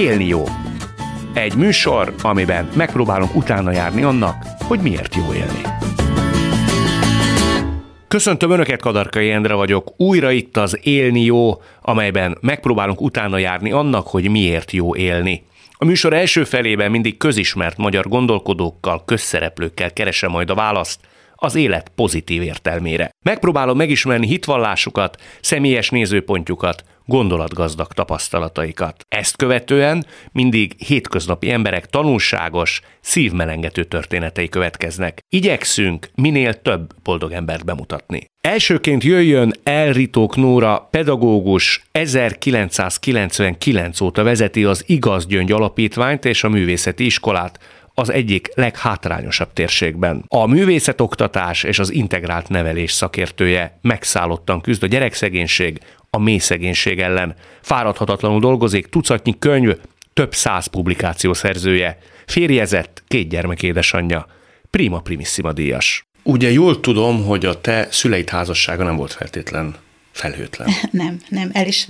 Élni jó. Egy műsor, amiben megpróbálunk utána járni annak, hogy miért jó élni. Köszöntöm Önöket, Kadarkai Endre vagyok. Újra itt az Élni jó, amelyben megpróbálunk utána járni annak, hogy miért jó élni. A műsor első felében mindig közismert magyar gondolkodókkal, közszereplőkkel keresem majd a választ az élet pozitív értelmére. Megpróbálom megismerni hitvallásukat, személyes nézőpontjukat, gondolatgazdag tapasztalataikat. Ezt követően mindig hétköznapi emberek tanulságos, szívmelengető történetei következnek. Igyekszünk minél több boldog embert bemutatni. Elsőként jöjjön L. Ritók Nóra, pedagógus, 1999 óta vezeti az Igazgyöngy Alapítványt és a Művészeti Iskolát, az egyik leghátrányosabb térségben. A művészetoktatás és az integrált nevelés szakértője megszállottan küzd a gyerekszegénység, a mélyszegénység ellen. Fáradhatatlanul dolgozik, tucatnyi könyv, több 100 publikáció szerzője. Férjezett, 2 gyermek édesanyja. Prima primissima díjas. Ugye jól tudom, hogy a te szüleid házassága nem volt feltétlen felhőtlen. Nem, el is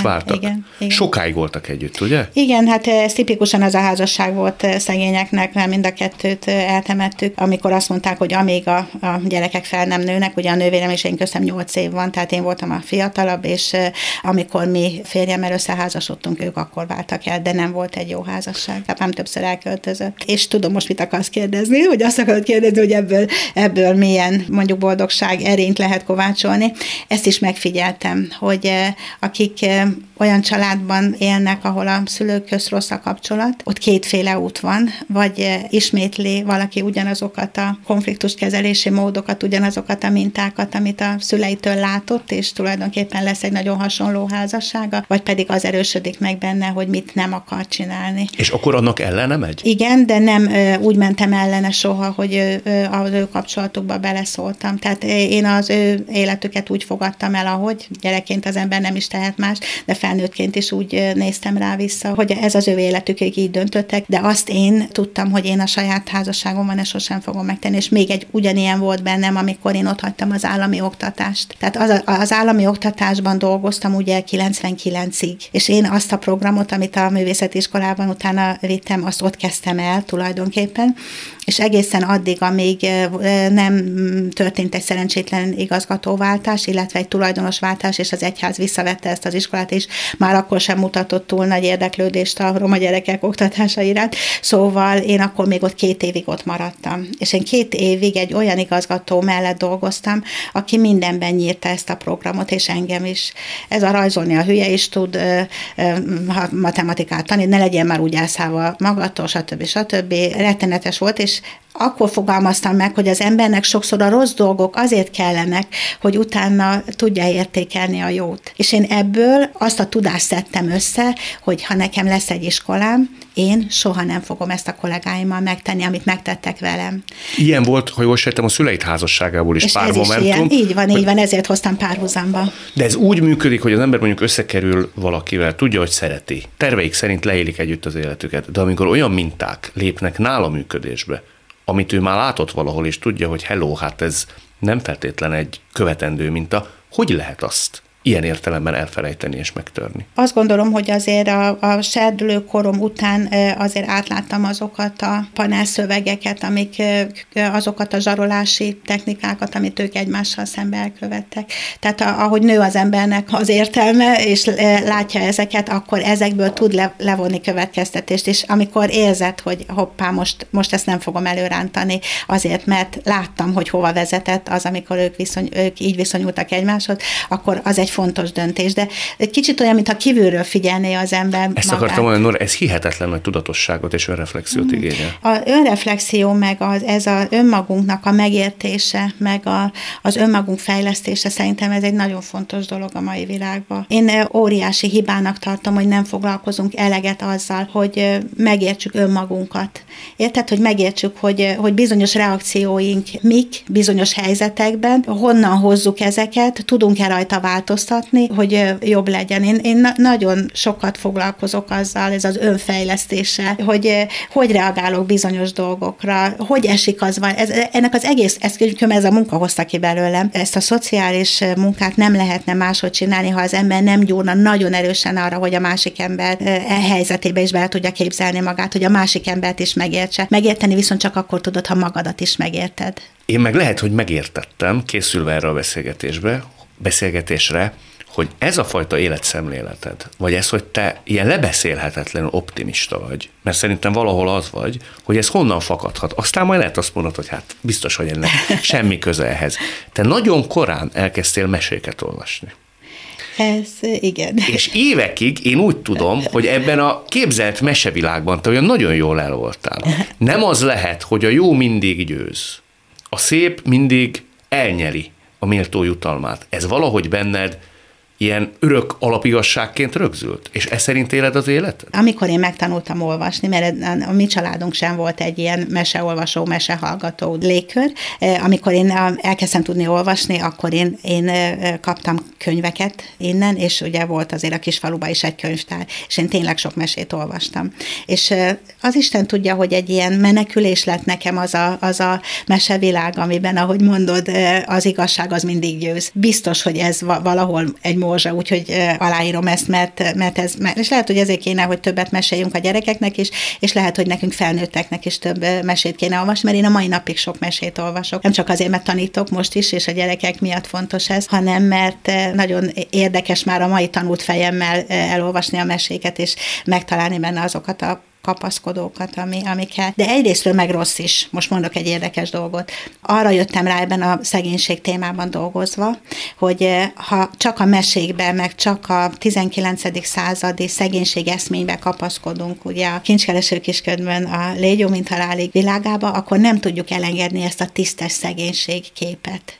váltak. Igen. Sokáig voltak együtt, ugye? Igen, hát ez tipikusan az a házasság volt szegényeknek, mert mind a kettőt eltemettük, amikor azt mondták, hogy amíg a gyerekek fel nem nőnek, ugye a nővérem és én köztem 8 év van, tehát én voltam a fiatalabb, és amikor mi férjemmel összeházasodtunk, ők akkor váltak el, de nem volt egy jó házasság, apám többször elköltözött. És tudom most mit akarsz kérdezni, hogy azt akarod kérdezni, hogy ebből milyen mondjuk boldogság erényt lehet kovácsolni. Ezt is megfigyeltem, hogy akik olyan családban élnek, ahol a szülők közt rossz a kapcsolat, ott kétféle út van, vagy ismétli valaki ugyanazokat a konfliktuskezelési módokat, ugyanazokat a mintákat, amit a szüleitől látott, és tulajdonképpen lesz egy nagyon hasonló házassága, vagy pedig az erősödik meg benne, hogy mit nem akar csinálni. És akkor annak ellene megy? Igen, de nem úgy mentem ellene soha, hogy az ő kapcsolatukba beleszóltam. Tehát én az ő életüket úgy fogadtam el, ahogy gyerekként az ember nem is tehet más, de felnőttként is úgy néztem rá vissza, hogy ez az ő életük, ők így döntöttek, de azt én tudtam, hogy én a saját házasságomban ezt sosem fogom megtenni, és még egy ugyanilyen volt bennem, amikor én otthagytam az állami oktatást. Tehát az állami oktatásban dolgoztam ugye 99-ig, és én azt a programot, amit a művészeti iskolában utána vittem, azt ott kezdtem el tulajdonképpen, és egészen addig, amíg nem történt egy szerencsétlen igazgatóváltás, illetve egy tulajdonosváltás, és az egyház visszavette ezt az iskolát, és már akkor sem mutatott túl nagy érdeklődést a roma gyerekek oktatása iránt. Szóval én akkor még ott 2 évig ott maradtam. És én 2 évig egy olyan igazgató mellett dolgoztam, aki mindenben nyírta ezt a programot, és engem is. Ez a rajzolni a hülye is tud, matematikát tanít, ne legyen már úgy elszállva magadtól, stb. Rettenetes volt, és akkor fogalmaztam meg, hogy az embernek sokszor a rossz dolgok azért kellenek, hogy utána tudja értékelni a jót. És én ebből azt a tudást szedtem össze, hogy ha nekem lesz egy iskolám, én soha nem fogom ezt a kollégáimmal megtenni, amit megtettek velem. Ilyen volt, ha jól sejtem, a szüleid házasságából is és pár momentum. És ez is ilyen. Így van, ezért hoztam párhuzamba. De ez úgy működik, hogy az ember mondjuk összekerül valakivel, tudja, hogy szereti. Terveik szerint leélik együtt az életüket, de amikor olyan minták lépnek nála működésbe, amit ő már látott valahol, és tudja, hogy hello, hát ez nem feltétlen egy követendő minta, hogy lehet azt ilyen értelemben elfelejteni és megtörni? Azt gondolom, hogy azért a serdülőkorom után azért átláttam azokat a panelszövegeket, azokat a zsarolási technikákat, amit ők egymással szembe elkövettek. Tehát ahogy nő az embernek az értelme, és látja ezeket, akkor ezekből tud levonni következtetést, és amikor érzed, hogy hoppá, most ezt nem fogom előrántani, azért, mert láttam, hogy hova vezetett az, amikor ők így viszonyultak egymáshoz, akkor az egy fontos döntés, de egy kicsit olyan, mintha kívülről figyelné az ember. Ezt akartam mondani, Nóra, ez hihetetlen nagy tudatosságot és önreflexiót igényel. A önreflexió, meg ez az önmagunknak a megértése, meg az önmagunk fejlesztése, szerintem ez egy nagyon fontos dolog a mai világban. Én óriási hibának tartom, hogy nem foglalkozunk eleget azzal, hogy megértsük önmagunkat. Érted, hogy megértsük, hogy bizonyos reakcióink mik, bizonyos helyzetekben, honnan hozzuk ezeket, tudunk-e rajta változni, változtatni, hogy jobb legyen. Én nagyon sokat foglalkozok azzal, ez az önfejlesztéssel, hogy reagálok bizonyos dolgokra, hogy esik az van. Ennek az egész, ez a munka hozta ki belőlem. Ezt a szociális munkát nem lehetne máshogy csinálni, ha az ember nem gyúrna nagyon erősen arra, hogy a másik ember helyzetébe is bele tudja képzelni magát, hogy a másik embert is megértse. Megérteni viszont csak akkor tudod, ha magadat is megérted. Én meg lehet, hogy megértettem, készülve erre a beszélgetésre, hogy ez a fajta életszemléleted, vagy ez, hogy te ilyen lebeszélhetetlenül optimista vagy, mert szerintem valahol az vagy, hogy ez honnan fakadhat. Aztán majd lehet azt mondod, hogy hát biztos, hogy ennek semmi köze ehhez. Te nagyon korán elkezdtél meséket olvasni. Ez igen. És évekig én úgy tudom, hogy ebben a képzelt mesevilágban te olyan nagyon jól el voltál. Nem az lehet, hogy a jó mindig győz, a szép mindig elnyeri a méltó jutalmát. Ez valahogy benned ilyen örök alapigasságként rögzült, és ez szerint éled az életed? Amikor én megtanultam olvasni, mert a mi családunk sem volt egy ilyen meseolvasó, mesehallgató légkör, amikor én elkezdtem tudni olvasni, akkor én kaptam könyveket innen, és ugye volt azért a kisfaluban is egy könyvtár, és én tényleg sok mesét olvastam. És az Isten tudja, hogy egy ilyen menekülés lett nekem az a mesevilág, amiben, ahogy mondod, az igazság az mindig győz. Biztos, hogy ez valahol egy úgyhogy aláírom ezt, mert ez, és lehet, hogy ezért kéne, hogy többet meséljünk a gyerekeknek is, és lehet, hogy nekünk felnőtteknek is több mesét kéne olvasni, mert én a mai napig sok mesét olvasok. Nem csak azért, mert tanítok most is, és a gyerekek miatt fontos ez, hanem mert nagyon érdekes már a mai tanult fejemmel elolvasni a meséket, és megtalálni benne azokat a kapaszkodókat, ami kell. De egyrésztről meg rossz is. Most mondok egy érdekes dolgot. Arra jöttem rá ebben a szegénység témában dolgozva, hogy ha csak a mesékben, meg csak a 19. századi szegénység eszményben kapaszkodunk, ugye a kincskereső kisködbön a légy jó, mint halálig világába, akkor nem tudjuk elengedni ezt a tisztes szegénység képet.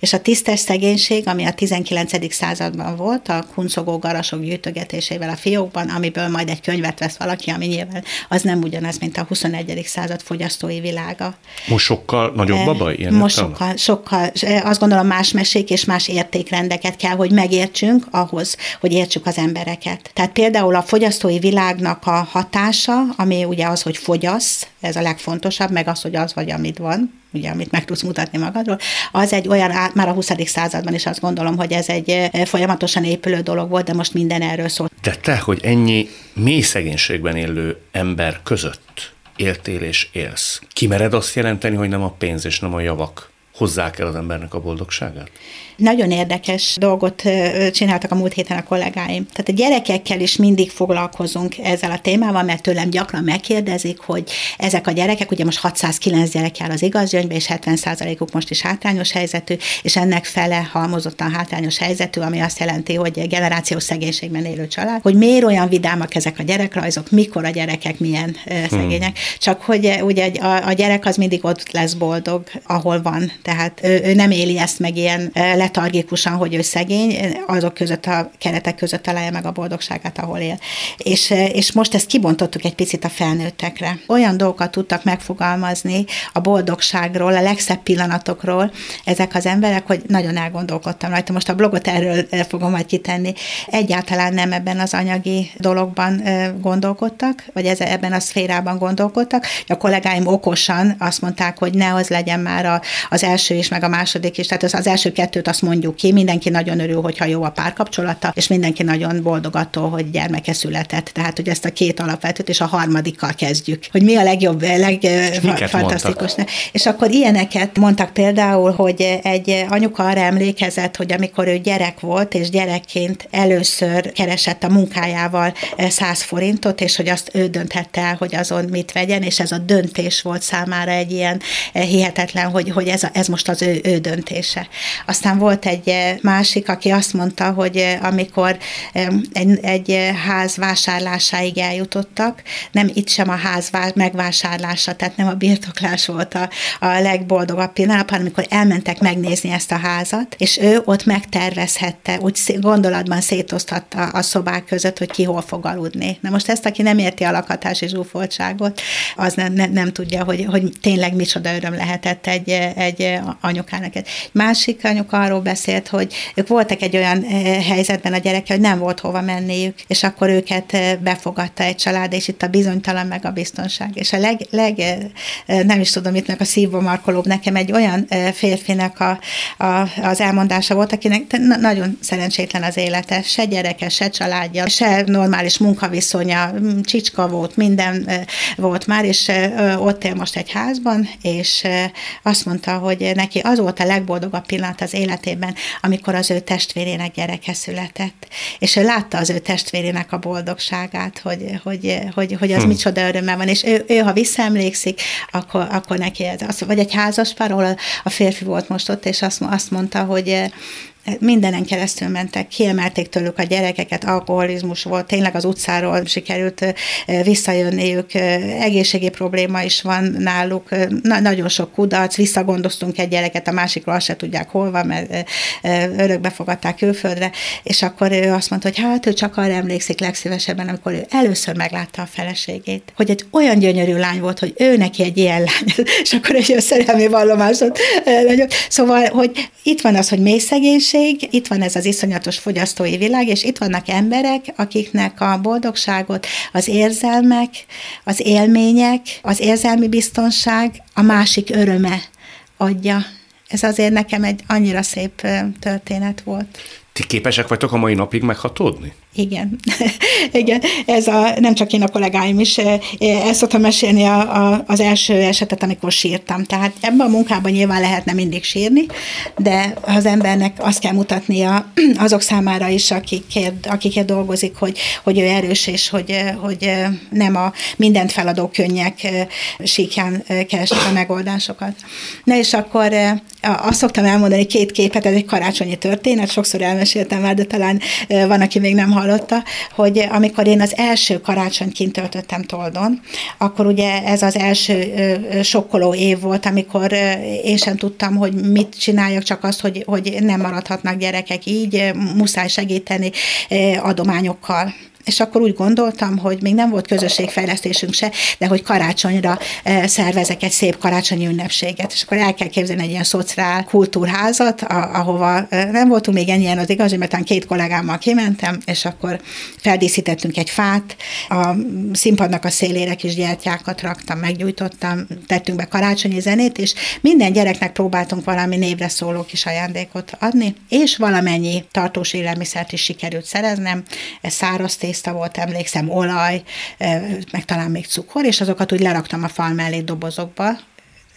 És a tisztes szegénység, ami a 19. században volt, a kuncogó garasok gyűjtögetésével a fiókban, amiből majd egy könyvet vesz valaki, ami nyilván az nem ugyanaz, mint a 21. század fogyasztói világa. Most sokkal nagyobb a baj? Most sokkal. Azt gondolom, más mesék és más értékrendeket kell, hogy megértsünk ahhoz, hogy értsük az embereket. Tehát például a fogyasztói világnak a hatása, ami ugye az, hogy fogyassz, ez a legfontosabb, meg az, hogy az vagy, amit van, ugye, amit meg tudsz mutatni magadról, az egy olyan, már a 20. században is azt gondolom, hogy ez egy folyamatosan épülő dolog volt, de most minden erről szól. De te, hogy ennyi mély szegénységben élő ember között éltél és élsz, kimered azt jelenteni, hogy nem a pénz és nem a javak hozzá kell az embernek a boldogságát? Nagyon érdekes dolgot csináltak a múlt héten a kollégáim. Tehát a gyerekekkel is mindig foglalkozunk ezzel a témával, mert tőlem gyakran megkérdezik, hogy ezek a gyerekek, ugye most 609 gyerek áll az Igazgyöngybe, és 70%-uk most is hátrányos helyzetű, és ennek fele halmozottan hátrányos helyzetű, ami azt jelenti, hogy generációs szegénységben élő család, hogy miért olyan vidámak ezek a gyerekrajzok, mikor a gyerekek milyen szegények. Csak hogy ugye a gyerek az mindig ott lesz boldog, ahol van. Tehát ő nem éli ezt meg ilyen letargikusan, hogy ő szegény, azok között, a keretek között találja meg a boldogságát, ahol él. És most ezt kibontottuk egy picit a felnőttekre. Olyan dolgokat tudtak megfogalmazni a boldogságról, a legszebb pillanatokról ezek az emberek, hogy nagyon elgondolkodtam rajta. Most a blogot erről fogom majd kitenni. Egyáltalán nem ebben az anyagi dologban gondolkodtak, vagy ebben a szférában gondolkodtak. A kollégáim okosan azt mondták, hogy ne az legyen már az első is, meg a második is, tehát az első kettőt azt mondjuk ki, mindenki nagyon örül, hogyha jó a párkapcsolata, és mindenki nagyon boldog attól, hogy gyermeke született. Tehát, hogy ezt a két alapvetőt, és a harmadikkal kezdjük, hogy mi a legjobb, legfantasztikus. És akkor ilyeneket mondtak például, hogy egy anyuka arra emlékezett, hogy amikor ő gyerek volt, és gyerekként először keresett a munkájával 100 forintot, és hogy azt ő dönthette el, hogy azon mit vegyen, és ez a döntés volt számára egy ilyen hihetetlen, hogy ez most az ő döntése. Aztán volt egy másik, aki azt mondta, hogy amikor egy ház vásárlásáig eljutottak, nem itt sem a ház megvásárlása, tehát nem a birtoklás volt a legboldogabb pillanat, hanem amikor elmentek megnézni ezt a házat, és ő ott megtervezhette, úgy gondolatban szétosztatta a szobák között, hogy ki hol fog aludni. Na most ezt, aki nem érti a lakhatási zsúfoltságot, az nem tudja, hogy tényleg micsoda öröm lehetett egy anyukának. Másik anyuka arról beszélt, hogy ők voltak egy olyan helyzetben a gyereke, hogy nem volt hova menniük, és akkor őket befogadta egy család, és itt a bizonytalan meg a biztonság. És a nem is tudom, itt meg a szívba markolóbb nekem egy olyan férfinek az elmondása volt, akinek nagyon szerencsétlen az élete, se gyereke, se családja, se normális munkaviszonya, csicska volt, minden volt már, és ott él most egy házban, és azt mondta, hogy neki az volt a legboldogabb pillanat az életében, amikor az ő testvérének gyereke született. És ő látta az ő testvérének a boldogságát, hogy az micsoda örömmel van, és ő ha visszaemlékszik, akkor neki ez. Vagy egy házaspár, ahol a férfi volt most ott, és azt mondta, hogy mindenen keresztül mentek, kiemelték tőlük a gyerekeket, alkoholizmus volt, tényleg az utcáról sikerült visszajönniük, egészségi probléma is van náluk, nagyon sok kudarc, visszagondoztunk egy gyereket, a másikról azt se tudják hol van, mert örökbe fogadták külföldre, és akkor ő azt mondta, hogy hát ő csak arra emlékszik legszívesebben, amikor ő először meglátta a feleségét, hogy egy olyan gyönyörű lány volt, hogy ő neki egy ilyen lány, és akkor egy szerelmi vallomásot. Szóval, hogy itt van az, hogy mély szegénység, itt van ez az iszonyatos fogyasztói világ, és itt vannak emberek, akiknek a boldogságot az érzelmek, az élmények, az érzelmi biztonság, a másik öröme adja. Ez azért nekem egy annyira szép történet volt. Ti képesek vagytok a mai napig meghatódni? Igen. Igen. Nem csak én, a kollégáim is. Ezt szoktam mesélni az első esetet, amikor sírtam. Tehát ebben a munkában nyilván lehetne mindig sírni, de az embernek azt kell mutatnia azok számára is, akikért dolgozik, hogy ő erős, és hogy nem a mindent feladó könnyek síkján keresi a megoldásokat. Na és akkor azt szoktam elmondani, 2 képet, ez egy karácsonyi történet, sokszor elmeséltem már, de talán van, aki még nem hallotta, hogy amikor én az első karácsonyt kint töltöttem Toldon, akkor ugye ez az első sokkoló év volt, amikor én sem tudtam, hogy mit csináljak, csak azt, hogy nem maradhatnak gyerekek így, muszáj segíteni adományokkal. És akkor úgy gondoltam, hogy még nem volt közösségfejlesztésünk se, de hogy karácsonyra szervezek egy szép karácsonyi ünnepséget. És akkor el kell képzelni egy ilyen szociál kultúrházat, ahova nem voltunk még ennyien az igaz, mert 2 kollégámmal kimentem, és akkor feldíszítettünk egy fát, a színpadnak a szélére kis gyertyákat raktam, meggyújtottam, tettünk be karácsonyi zenét, és minden gyereknek próbáltunk valami névre szóló kis ajándékot adni, és valamennyi tartós élelmiszert is sikerült szereznem, száraz tészta volt, emlékszem, olaj, meg talán még cukor, és azokat úgy leraktam a fal mellé dobozokba,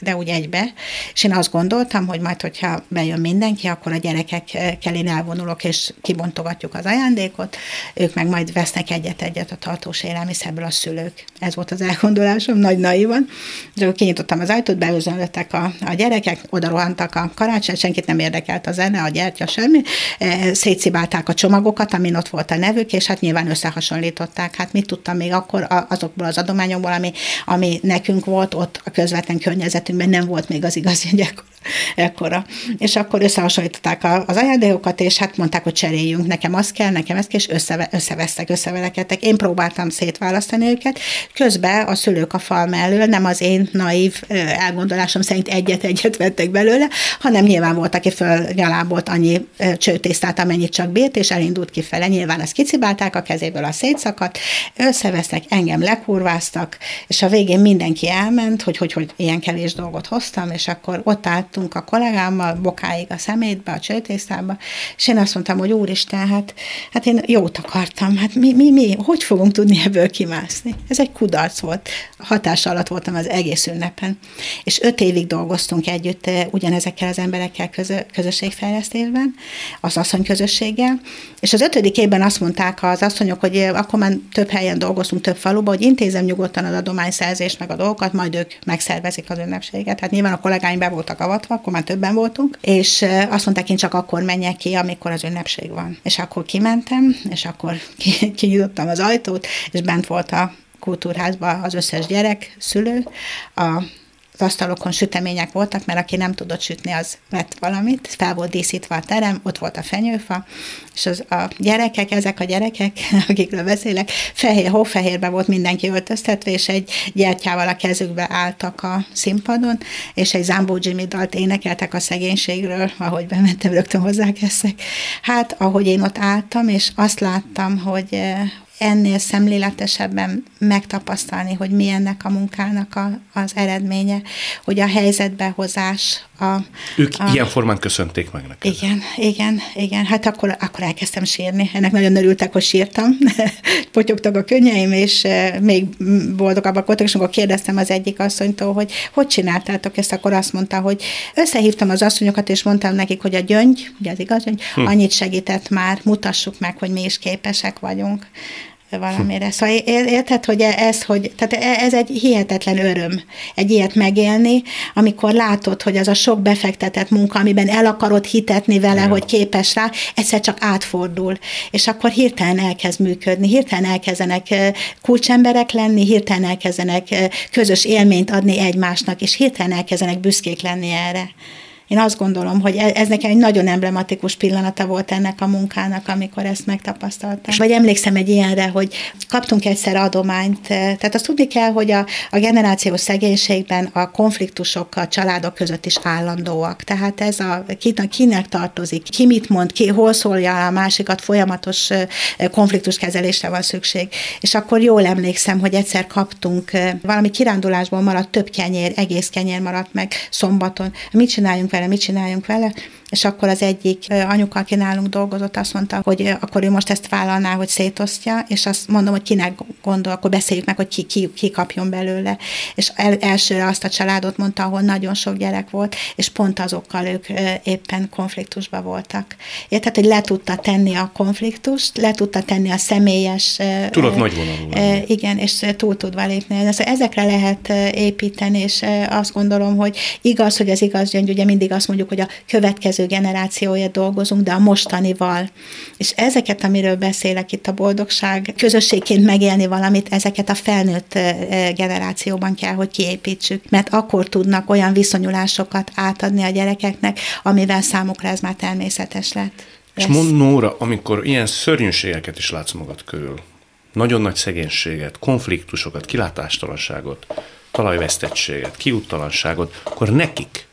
de úgy egybe, és én azt gondoltam, hogy majd, hogyha bejön mindenki, akkor a gyerekekkel én elvonulok, és kibontogatjuk az ajándékot, ők meg majd vesznek egyet-egyet a tartós élelmiszerből a szülők. Ez volt az elgondolásom, nagy naivan. És kinyitottam az ajtót, beözönlöttek a gyerekek, oda rohantak a karácsony, senkit nem érdekelt a zene, a gyertya, semmi. Szétszibálták a csomagokat, amin ott volt a nevük, és hát nyilván összehasonlították. Hát mit tudtam még akkor azokból az adományokból, ami nekünk volt, ott a közvetlen környezet mert nem volt még az Igazgyöngy ekkora. És akkor összehasonlították az ajándékokat, és hát mondták, hogy cseréljünk, nekem az kell, nekem ez kell, és összevesztek. Én próbáltam szétválasztani őket, közben a szülők a fal mellől, nem az én naív elgondolásom szerint egyet-egyet vettek belőle, hanem nyilván volt, aki fölnyalábolt annyi csőtésztát, amennyit csak bírt, és elindult kifele. Nyilván azt kicibálták, a kezéből a szétszakadt, összevesztek, engem lekurváztak, és a végén mindenki elment, hogy ilyen kevés dolgot hoztam, és akkor ott álltunk a kollégámmal bokáig a szemétbe, a csőtésztába, és én azt mondtam, hogy úristen, hát én jót akartam, hát mi, hogy fogunk tudni ebből kimászni? Ez egy kudarc volt. Hatás alatt voltam az egész ünnepen. És 5 évig dolgoztunk együtt ugyanezekkel az emberekkel közösségfejlesztésben, az asszonyközösséggel, és az 5. évben azt mondták az asszonyok, hogy akkor már több helyen dolgozunk, több faluban, hogy intézem nyugodtan az adományszerzést, meg a dolgokat, majd ők megszervezik az ünnepséget. Hát nyilván a kollégáim be voltak avatva, akkor már többen voltunk, és azt mondták, én csak akkor menjek ki, amikor az ünnepség van. És akkor kimentem, és akkor kinyitottam az ajtót, és bent volt a kultúrházban az összes gyerek, szülő, a az asztalokon sütemények voltak, mert aki nem tudott sütni, az vett valamit, fel volt díszítve a terem, ott volt a fenyőfa, és ezek a gyerekek, akikről beszélek, hófehérbe volt mindenki öltöztetve, és egy gyertyával a kezükbe álltak a színpadon, és egy Zambó Jimmy dalt énekeltek a szegénységről, ahogy bementem, rögtön hozzákezdtek. Hát, ahogy én ott álltam, és azt láttam, hogy ennél szemléletesebben megtapasztalni, hogy mi ennek a munkának az eredménye, hogy a helyzetbehozás. Ők ilyen formán köszönték meg neked. Igen. Hát akkor elkezdtem sírni. Ennek nagyon örültek, hogy sírtam. Potyogtak a könnyeim, és még boldogabbak voltak, és akkor kérdeztem az egyik asszonytól, hogy hogy csináltátok ezt, akkor azt mondta, hogy összehívtam az asszonyokat, és mondtam nekik, hogy a gyöngy, ugye az igazgyöngy, annyit segített már, mutassuk meg, hogy mi is képesek vagyunk valamire. Szóval érted, hogy ez egy hihetetlen öröm, egy ilyet megélni, amikor látod, hogy az a sok befektetett munka, amiben el akarod hitetni vele, hogy képes rá, egyszer csak átfordul. És akkor hirtelen elkezd működni, hirtelen elkezdenek kulcsemberek lenni, hirtelen elkezdenek közös élményt adni egymásnak, és hirtelen elkezdenek büszkék lenni erre. Én azt gondolom, hogy ez nekem egy nagyon emblematikus pillanata volt ennek a munkának, amikor ezt megtapasztaltam. Vagy emlékszem egy ilyenre, hogy kaptunk egyszer adományt, tehát azt tudni kell, hogy a generációs szegénységben a konfliktusok a családok között is állandóak. Tehát ez kinek tartozik, ki mit mond, ki hol szólja a másikat, folyamatos konfliktuskezelésre van szükség. És akkor jól emlékszem, hogy egyszer kaptunk valami kirándulásból maradt több kenyér, egész kenyér maradt meg szombaton. Mit csináljunk vele? És akkor az egyik anyuka, aki nálunk dolgozott, azt mondta, hogy akkor ő most ezt vállalná, hogy szétosztja, és azt mondom, hogy kinek gondol, akkor beszéljük meg, hogy ki kapjon belőle. És elsőre azt a családot mondta, ahol nagyon sok gyerek volt, és pont azokkal ők éppen konfliktusban voltak. Tehát, hogy le tudta tenni a konfliktust, le tudta tenni a személyes... Tudod, nagyvonalú. Igen, és túl tudva lépni. Ezekre lehet építeni, és azt gondolom, hogy igaz, hogy az Igazgyöngy, ugye mindig azt mondjuk, hogy a következő generációért dolgozunk, de a mostanival. És ezeket, amiről beszélek itt a boldogság, közösségként megélni valamit, ezeket a felnőtt generációban kell, hogy kiépítsük, mert akkor tudnak olyan viszonyulásokat átadni a gyerekeknek, amivel számukra ez már természetes lett. És mondd, Nóra, amikor ilyen szörnyűségeket is látsz magad körül, nagyon nagy szegénységet, konfliktusokat, kilátástalanságot, talajvesztettséget, kiúttalanságot, akkor nekik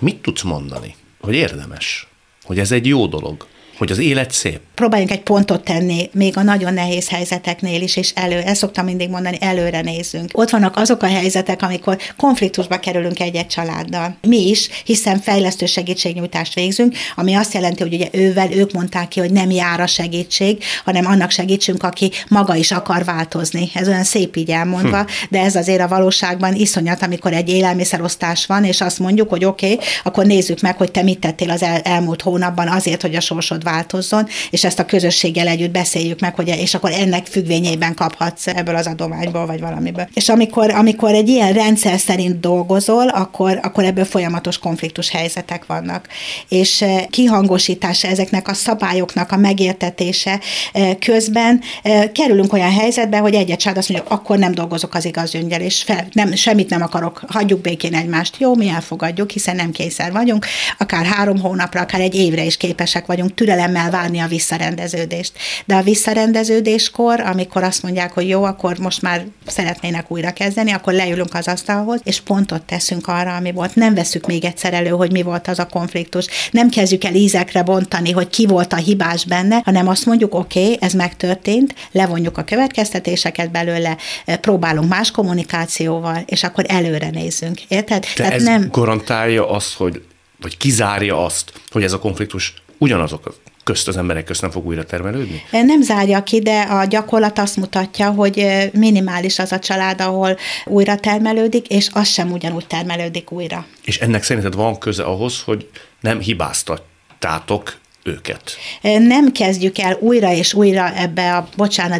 mit tudsz mondani, hogy érdemes, hogy ez egy jó dolog, hogy az élet szép? Próbáljunk egy pontot tenni még a nagyon nehéz helyzeteknél is, és ezt szoktam mindig mondani, előre nézzünk. Ott vannak azok a helyzetek, amikor konfliktusba kerülünk egy-egy családdal. Mi is, hiszen fejlesztő segítségnyújtást végzünk, ami azt jelenti, hogy ugye ők mondták ki, hogy nem jár a segítség, hanem annak segítsünk, aki maga is akar változni. Ez olyan szép így elmondva, de ez azért a valóságban iszonyat, amikor egy élelmiszerosztás van, és azt mondjuk, hogy oké, akkor nézzük meg, hogy te mit tettél az elmúlt hónapban azért, hogy a sorsod változzon, és ezt a közösséggel együtt beszéljük meg, hogy és akkor ennek függvényében kaphatsz ebből az adományból, vagy valamiből. És amikor egy ilyen rendszer szerint dolgozol, akkor ebből folyamatos konfliktus helyzetek vannak. És kihangosítása ezeknek a szabályoknak a megértetése közben kerülünk olyan helyzetbe, hogy egy család azt mondja, akkor nem dolgozok az Igazgyönggyel, és semmit nem akarok, hagyjuk békén egymást. Jó, mi elfogadjuk, hiszen nem kényszer vagyunk, akár 3 hónapra, akár egy évre is képesek vagyunk türelemmel várni a visszarendeződést. De a visszarendeződéskor, amikor azt mondják, hogy jó, akkor most már szeretnének újra kezdeni, akkor leülünk az asztalhoz, és pontot teszünk arra, ami volt. Nem veszük még egyszer elő, hogy mi volt az a konfliktus. Nem kezdjük el ízekre bontani, hogy ki volt a hibás benne, hanem azt mondjuk, oké, ez megtörtént, levonjuk a következtetéseket belőle, próbálunk más kommunikációval, és akkor előre nézzünk. Érted? Tehát ez nem garantálja azt, vagy kizárja azt, hogy ez a konfliktus ugyanazok közt az emberek közt nem fog újra termelődni? Nem zárja ki, de a gyakorlat azt mutatja, hogy minimális az a család, ahol újra termelődik, és az sem ugyanúgy termelődik újra. És ennek szerinted van köze ahhoz, hogy nem hibáztattátok őket? Nem kezdjük el újra és újra ebbe a,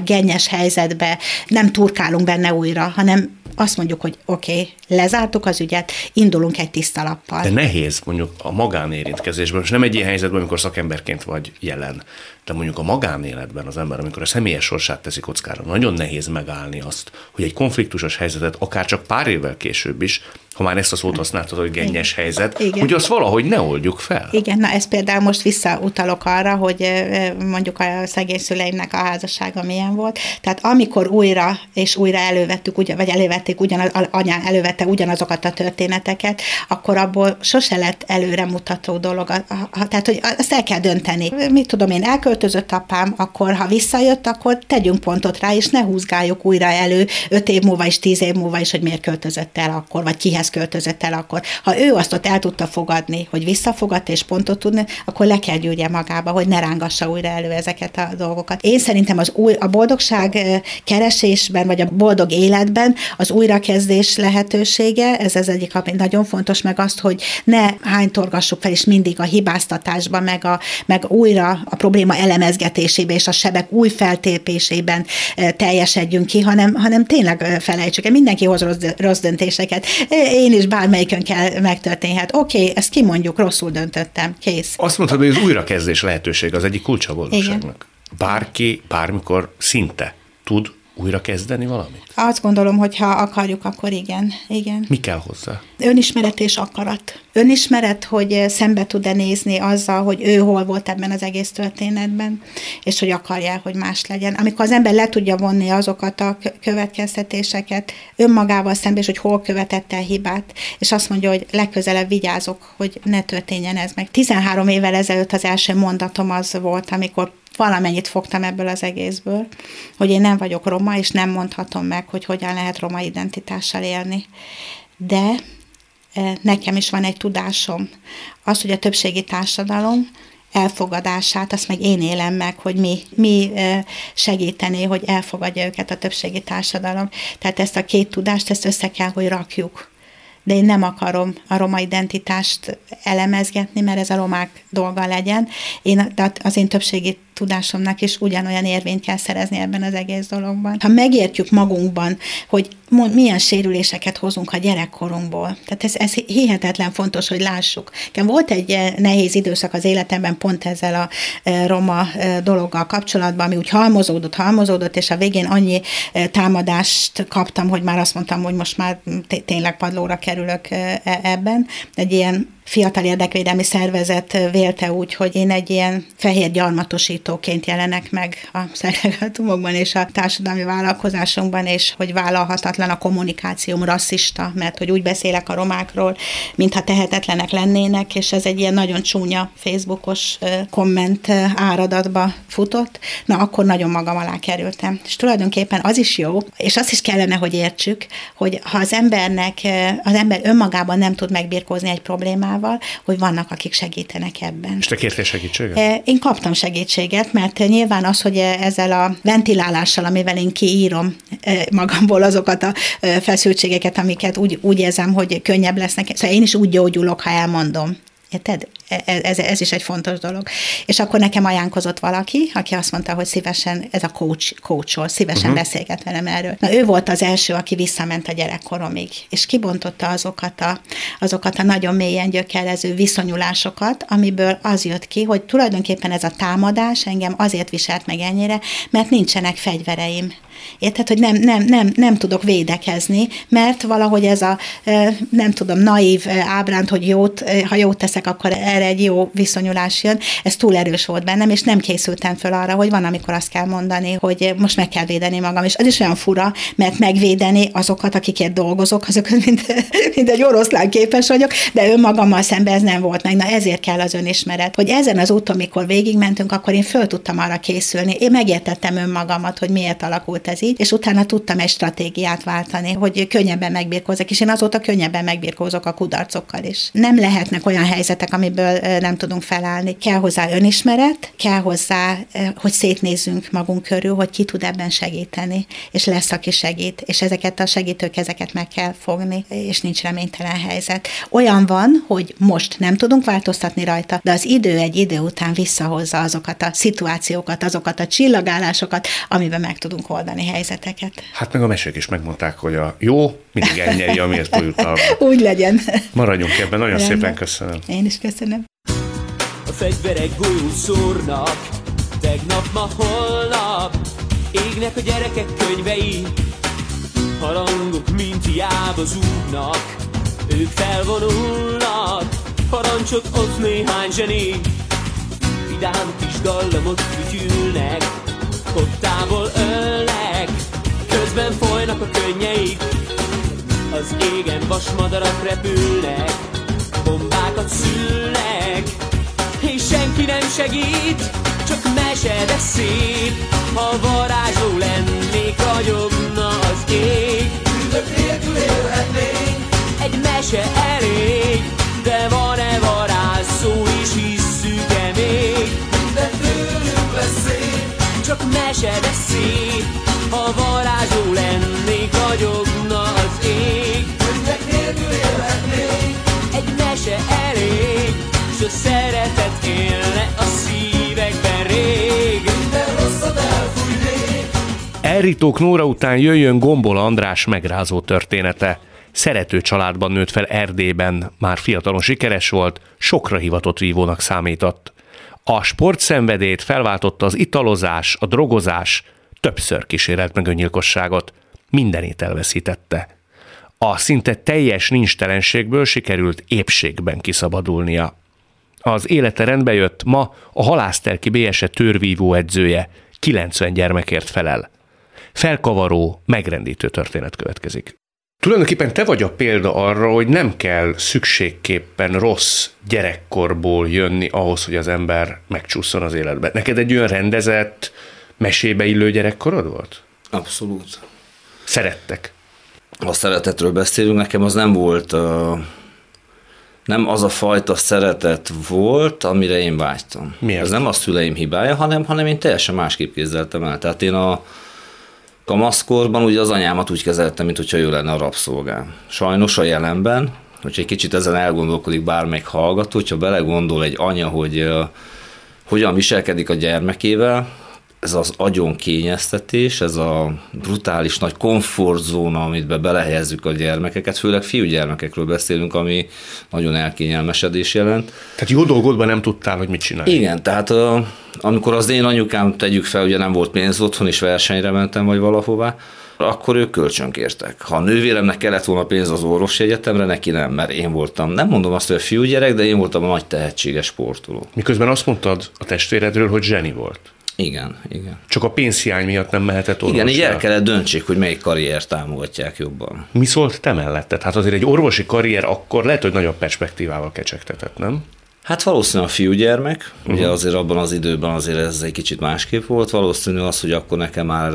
gennyes helyzetbe, nem turkálunk benne újra, hanem azt mondjuk, hogy oké, lezártuk az ügyet, indulunk egy tiszta lappal. De nehéz mondjuk a magánérintkezésben, most nem egy ilyen helyzetben, amikor szakemberként vagy jelen, de mondjuk a magánéletben az ember, amikor a személyes sorsát teszi kockára, nagyon nehéz megállni azt, hogy egy konfliktusos helyzetet akár csak pár évvel később is ha már ezt a szót használtad, hogy gennyes helyzet, igen, hogy azt valahogy ne oldjuk fel. Igen, na ez például most visszautalok arra, hogy mondjuk a szegény szüleimnek a házassága milyen volt. Tehát amikor újra és újra elővettük, vagy elővették, anyám elővette ugyanazokat a történeteket, akkor abból sose lett előremutató dolog. Tehát, hogy azt el kell dönteni. Mit tudom én, elköltözött apám, akkor ha visszajött, akkor tegyünk pontot rá, és ne húzgáljuk újra elő 5 év múlva és 10 év múlva is, hogy miért költözött el akkor, vagy kihez költözött el akkor. Ha ő azt ott el tudta fogadni, hogy visszafogadta és pontot tudni, akkor le kell gyűrje magába, hogy ne rángassa újra elő ezeket a dolgokat. Én szerintem a boldogság keresésben, vagy a boldog életben az újrakezdés lehetősége, ez az egyik, ami nagyon fontos, meg azt, hogy ne hánytorgassuk fel, és mindig a hibáztatásba, meg újra a probléma elemezgetésébe, és a sebek új feltépésében teljesedjünk ki, hanem tényleg felejtsük el. Mindenki hoz rossz döntéseket. Én is bármelyikön kell megtörténhet. Oké, ezt kimondjuk, rosszul döntöttem. Kész. Azt mondtad, hogy az újrakezdés lehetőség az egyik kulcsa boldogságnak. Bárki bármikor szinte tud újra kezdeni valamit? Azt gondolom, hogy ha akarjuk, akkor igen. Mi kell hozzá? Önismeret és akarat. Önismeret, hogy szembe tud-e nézni azzal, hogy ő hol volt ebben az egész történetben, és hogy akarja, hogy más legyen. Amikor az ember le tudja vonni azokat a következtetéseket önmagával szemben, és hogy hol követett el hibát, és azt mondja, hogy legközelebb vigyázok, hogy ne történjen ez meg. 13 évvel ezelőtt az első mondatom az volt, amikor valamennyit fogtam ebből az egészből, hogy én nem vagyok roma, és nem mondhatom meg, hogy hogyan lehet roma identitással élni. De nekem is van egy tudásom. Az, hogy a többségi társadalom elfogadását, azt meg én élem meg, hogy mi segítené, hogy elfogadja őket a többségi társadalom. Tehát ezt a két tudást, ezt össze kell, hogy rakjuk. De én nem akarom a roma identitást elemezgetni, mert ez a romák dolga legyen. Az én többségi tudásomnak is ugyanolyan érvényt kell szerezni ebben az egész dologban. Ha megértjük magunkban, hogy milyen sérüléseket hozunk a gyerekkorunkból. Tehát ez hihetetlen fontos, hogy lássuk. Volt egy nehéz időszak az életemben pont ezzel a roma dologgal kapcsolatban, ami úgy halmozódott, és a végén annyi támadást kaptam, hogy már azt mondtam, hogy most már tényleg padlóra kerülök ebben. Egy ilyen fiatal érdekvédelmi szervezet vélte úgy, hogy én egy ilyen fehér gyarmatosítóként jelenek meg a szervezetumokban és a társadalmi vállalkozásunkban, és hogy vállalhatatlan a kommunikációm, rasszista, mert hogy úgy beszélek a romákról, mintha tehetetlenek lennének, és ez egy ilyen nagyon csúnya Facebookos komment áradatba futott. Na, akkor nagyon magam alá kerültem. És tulajdonképpen az is jó, és azt is kellene, hogy értsük, hogy ha az ember önmagában nem tud megbirkózni egy problémával, hogy vannak, akik segítenek ebben. És te kértél segítséget? Én kaptam segítséget, mert nyilván az, hogy ezzel a ventilálással, amivel én kiírom magamból azokat a feszültségeket, amiket úgy érzem, hogy könnyebb lesznek. Szóval én is úgy gyógyulok, ha elmondom. Érted? Ez is egy fontos dolog. És akkor nekem ajánlkozott valaki, aki azt mondta, hogy szívesen, ez a coachol, szívesen beszélget velem erről. Na, ő volt az első, aki visszament a gyerekkoromig, és kibontotta azokat a nagyon mélyen gyökerező viszonyulásokat, amiből az jött ki, hogy tulajdonképpen ez a támadás engem azért viselt meg ennyire, mert nincsenek fegyvereim. Érted, hogy nem tudok védekezni, mert valahogy ez a, nem tudom, naív ábránt, hogy ha jót teszek, akkor erre egy jó viszonyulás jön, ez túl erős volt bennem, és nem készültem föl arra, hogy van, amikor azt kell mondani, hogy most meg kell védeni magam, és az is olyan fura, mert megvédeni azokat, akikért dolgozok, azokat mint egy oroszlán képes vagyok, de önmagammal szemben ez nem volt meg, na ezért kell az önismeret, hogy ezen az úton, mikor végigmentünk, akkor én föl tudtam arra készülni, én megértettem önmagamat, hogy miért alakult ez így, és utána tudtam egy stratégiát váltani, hogy könnyebben megbirkózzak, és én azóta könnyebben megbirkózok a kudarcokkal is. Nem lehetnek olyan helyzetek, amiből nem tudunk felállni. Kell hozzá önismeret, kell hozzá, hogy szétnézzünk magunk körül, hogy ki tud ebben segíteni, és lesz, aki segít, és ezeket a segítőkezeket meg kell fogni, és nincs reménytelen helyzet. Olyan van, hogy most nem tudunk változtatni rajta, de az idő egy idő után visszahozza azokat a szituációkat, azokat a csillagállásokat, amiben meg tudunk oldani helyzeteket. Hát meg a mesék is megmondták, hogy a jó mindig ennyei, amiért túljutalva. Úgy legyen. Maradjunk ebben, nagyon szépen köszönöm. Én is köszönöm. A fegyverek golyó szórnak, tegnap, ma, holnap, égnek a gyerekek könyvei, harangok, mint hiába zúgnak, Ők felvonulnak, parancsot hoz néhány zseni. Vidám kis gallamot fütyülnek, ott távol ölnek, közben folynak a könnyeik. Az égen vasmadarak repülnek, bombákat szülnek, és senki nem segít, csak mese, de szép. Ha varázsló lennék, ragyogna az ég, bűnök nélkül élhetnénk, egy mese elég. De van-e varázsszó, és hisszük-e még, minden tőlünk lesz szép, csak mese, de szép. Ha varázsló lennék, ragyogna az ég, bűnök nélkül élhetnénk, egy mese elég. S a szeretet élne a szívekben rég, minden rosszat elfújnék. L. Ritók Nóra után jöjjön Gombola András megrázó története. Szerető családban nőtt fel Erdélyben, már fiatalon sikeres volt, sokra hivatott vívónak számított. A sportszenvedélyt felváltotta az italozás, a drogozás, többször kísérelt meg öngyilkosságot, mindenét elveszítette. A szinte teljes nincstelenségből sikerült épségben kiszabadulnia. Az élete rendbe jött, ma a Halászterki BSE tőrvívó edzője, 90 gyermekért felel. Felkavaró, megrendítő történet következik. Tulajdonképpen te vagy a példa arra, hogy nem kell szükségképpen rossz gyerekkorból jönni ahhoz, hogy az ember megcsúszson az életbe. Neked egy olyan rendezett, mesébe illő gyerekkorod volt? Abszolút. Szerettek? A szeretetről beszélünk, nekem az nem volt, nem az a fajta szeretet volt, amire én vágytam. Miért? Ez nem a szüleim hibája, hanem én teljesen másképp képzeltem el. Tehát én a kamaszkorban úgy az anyámat úgy kezeltem, mint hogyha ő lenne a rabszolgám. Sajnos a jelenben, hogyha egy kicsit ezen elgondolkodik bármelyik hallgató, hogyha belegondol egy anya, hogy hogyan viselkedik a gyermekével, ez az agyonkényeztetés, ez a brutális nagy komfortzóna, amit belehelyezzük a gyermekeket, főleg fiúgyermekekről beszélünk, ami nagyon elkényelmesedés jelent. Tehát jó dolgodban nem tudtál, hogy mit csinálj. Igen, tehát amikor az én anyukám, tegyük fel, ugye nem volt pénz otthon, és versenyre mentem, vagy valahová, akkor ők kölcsönkértek. Ha a nővéremnek kellett volna pénz az orvosi egyetemre, neki nem, mert én voltam, nem mondom azt, hogy a fiúgyerek, de én voltam a nagy tehetséges sportoló. Miközben azt mondtad a testvéredről, hogy zseni volt. Igen, igen. Csak a pénzhiány miatt nem mehetett orvosra. Igen, így el kellett döntsék, hogy melyik karriert támogatják jobban. Mi szólt te melletted? Hát azért egy orvosi karrier akkor lehet, hogy nagyobb perspektívával kecsegtetett, nem? Hát valószínűleg a fiúgyermek, ugye azért abban az időben azért ez egy kicsit másképp volt, valószínű az, hogy akkor nekem már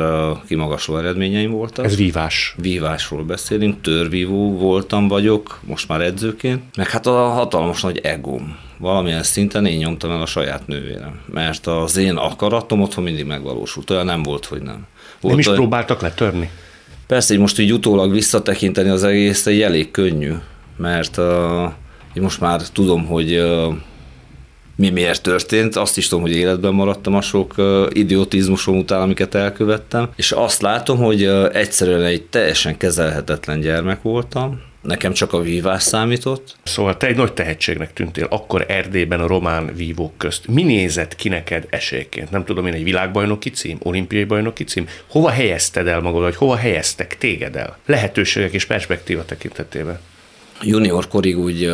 kimagasló eredményeim voltak. Ez vívás. Vívásról beszélünk, tőrvívó voltam, vagyok, most már edzőként, meg hát a hatalmas nagy egóm. Valamilyen szinten én nyomtam el a saját nővérem, mert az én akaratom otthon mindig megvalósult, olyan nem volt, hogy nem. Volt, nem is próbáltak letörni? Persze, így most így utólag visszatekinteni az egész, egy elég könnyű, mert én most már tudom, hogy mi miért történt, azt is tudom, hogy életben maradtam a sok idiotizmusom után, amiket elkövettem, és azt látom, hogy egyszerűen egy teljesen kezelhetetlen gyermek voltam, nekem csak a vívás számított. Szóval te egy nagy tehetségnek tűntél akkor Erdélyben a román vívók közt. Mi nézett ki neked esélyként? Nem tudom én, egy világbajnoki cím, olimpiai bajnoki cím? Hova helyezted el magad, vagy hova helyeztek téged el? Lehetőségek és perspektíva tekintetében. Junior korig úgy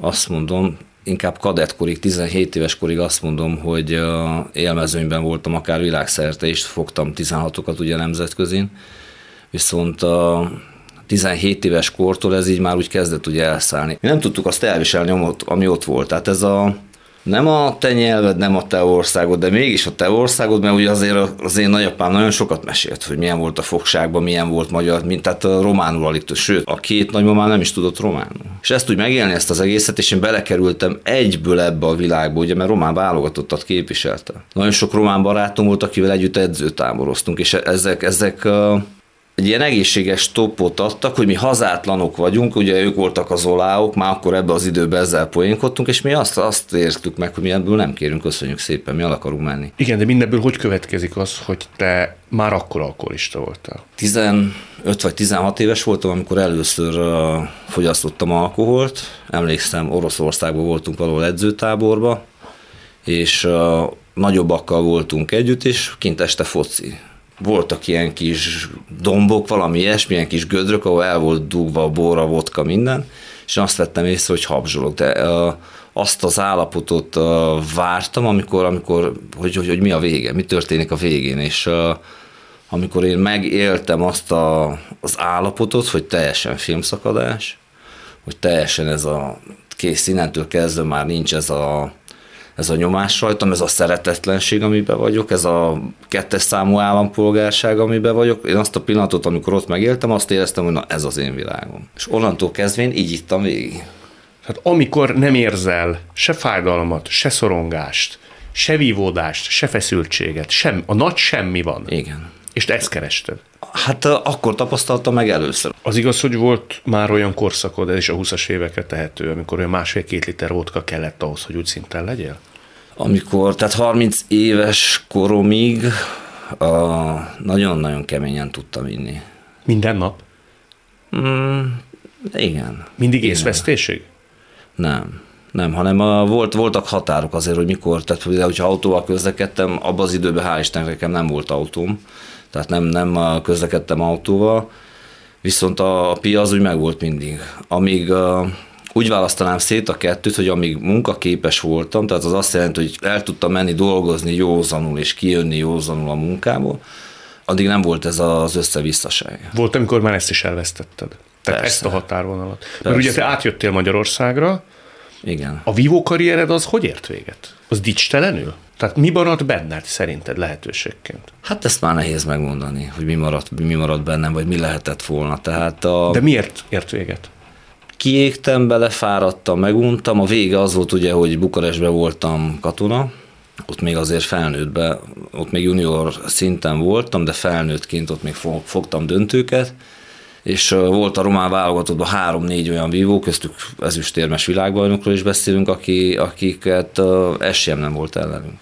azt mondom, inkább kadett korig, 17 éves korig azt mondom, hogy élmezőnyben voltam, akár világszerte is, fogtam 16-okat ugye nemzetközin, viszont 17 éves kortól ez így már úgy kezdett ugye elszállni. Mi nem tudtuk azt elviselni, ami ott volt. Tehát ez nem a te nyelved, nem a te országod, de mégis a te országod, mert ugye azért az én nagyapám nagyon sokat mesélt, hogy milyen volt a fogságban, milyen volt magyar, tehát románul alig, sőt, a két nagymamám nem is tudott románul. És ezt úgy megélni, ezt az egészet, és én belekerültem egyből ebbe a világba, ugye, mert román válogatottat képviselte. Nagyon sok román barátom volt, akivel együtt edzőtáboroztunk, és ezek egy ilyen egészséges topot adtak, hogy mi hazátlanok vagyunk, ugye ők voltak az oláok, már akkor ebbe az időben ezzel poénkodtunk, és mi azt értük meg, hogy mi ebből nem kérünk, köszönjük szépen, mi el akarunk menni. Igen, de mindebből hogy következik az, hogy te már akkor alkoholista voltál? 15 vagy 16 éves voltam, amikor először fogyasztottam alkoholt. Emlékszem, Oroszországban voltunk valahol edzőtáborba, és nagyobbakkal voltunk együtt, és kint este foci. Voltak ilyen kis dombok, valami ilyesmi, ilyen kis gödrök, ahol el volt dugva a bor, a vodka, minden, és azt vettem észre, hogy habzsolok, de azt az állapotot vártam, amikor hogy mi a vége, mi történik a végén, és amikor én megéltem azt az állapotot, hogy teljesen filmszakadás, hogy teljesen ez a kész, innentől kezdve már nincs ez a nyomás rajtam, ez a szeretetlenség, amiben vagyok, ez a 2. számú állampolgárság, amiben vagyok. Én azt a pillanatot, amikor ott megéltem, azt éreztem, hogy na, ez az én világom. És onnantól kezdve én így ittam végig. Hát amikor nem érzel se fájdalmat, se szorongást, se vívódást, se feszültséget, a nagy semmi van. Igen. És te ezt kerested. Hát akkor tapasztaltam meg először. Az igaz, hogy volt már olyan korszakod, ez is a 20-as évekre tehető, amikor olyan 1,5-2 liter vodka kellett ahhoz, hogy úgy szinten legyél? Amikor, tehát 30 éves koromig nagyon-nagyon keményen tudtam inni. Minden nap? Igen. Mindig észvesztésig? Nem. Nem, hanem voltak határok azért, hogy mikor, tehát hogyha autóval közlekedtem, abban az időben hál' Istennek nekem nem volt autóm, tehát nem közlekedtem autóval, viszont a pia az úgy megvolt mindig. Amíg úgy választanám szét a kettőt, hogy amíg munkaképes voltam, tehát az azt jelenti, hogy el tudtam menni dolgozni józanul és kijönni józanul a munkából, addig nem volt ez az össze-visszaság. Volt, amikor már ezt is elvesztetted. Tehát persze. Ezt a határvonalat. Persze. Mert ugye te átjöttél Magyarországra. Igen. A vívó karriered az hogy ért véget? Az dicstelenül? Tehát mi maradt benned szerinted lehetőségként? Hát ezt már nehéz megmondani, hogy mi maradt bennem, vagy mi lehetett volna. Tehát De miért ért véget? Kiégtem, belefáradtam, meguntam. A vége az volt ugye, hogy Bukarestben voltam katona, ott még azért felnőttben, ott még junior szinten voltam, de felnőttként ott még fogtam döntőket, és volt a román válogatottban 3-4 olyan vívó, köztük ezüstérmes világbajnokról is beszélünk, akiket esélyem nem volt ellenünk.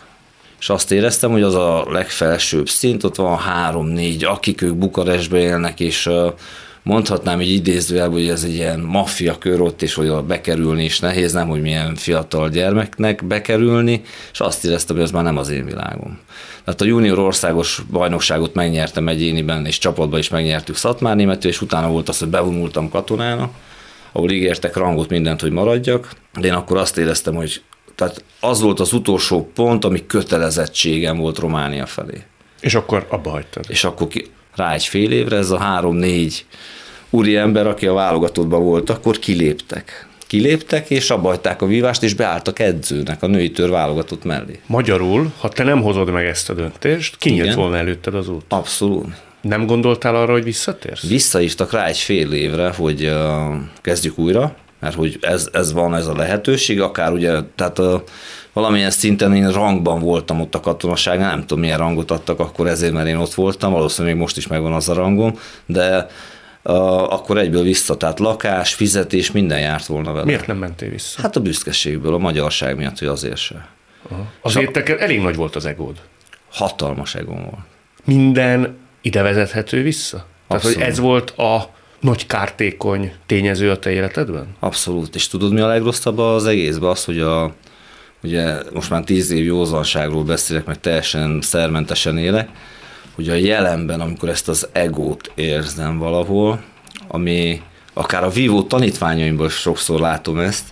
És azt éreztem, hogy az a legfelsőbb szint, ott van 3-4, akik ők Bukarestben élnek, és mondhatnám így idézőjelben, hogy ez egy ilyen maffia kör ott, és hogy bekerülni is nehéz, nem, hogy milyen fiatal gyermeknek bekerülni, és azt éreztem, hogy ez már nem az én világom. Tehát a junior országos bajnokságot megnyertem egyéniben, és csapatban is megnyertük Szatmár Németül, és utána volt az, hogy bevonultam katonának, ahol ígértek rangot, mindent, hogy maradjak, de én akkor azt éreztem, hogy tehát az volt az utolsó pont, ami kötelezettségem volt Románia felé. És akkor abba hagytad. És akkor rá egy fél évre ez a 3-4 úriember, aki a válogatottban volt, akkor kiléptek. Kiléptek, és abba hagyták a vívást, és beálltak edzőnek a női tör válogatott mellé. Magyarul, ha te nem hozod meg ezt a döntést, kinyílt volna előtted az út? Abszolút. Nem gondoltál arra, hogy visszatérsz? Visszaírtak rá egy fél évre, hogy kezdjük újra, mert hogy ez van, ez a lehetőség, akár ugye, tehát valamilyen szinten én rangban voltam ott a katonaságnál, nem tudom, milyen rangot adtak akkor ezért, mert én ott voltam, valószínűleg még most is megvan az a rangom, de akkor egyből vissza, tehát lakás, fizetés, minden járt volna vele. Miért nem mentél vissza? Hát a büszkeségből, a magyarság miatt, hogy azért se. Azért te elég nagy volt az egód. Hatalmas egóm volt. Minden ide vezethető vissza? Tehát, hogy ez volt a nagy kártékony tényező a te életedben? Abszolút, és tudod, mi a legrosszabb az egészben? Az, hogy ugye most már 10 év józanságról beszélek, meg teljesen szermentesen élek, hogy a jelenben, amikor ezt az egót érzem valahol, ami akár a vívó tanítványaimból sokszor látom ezt,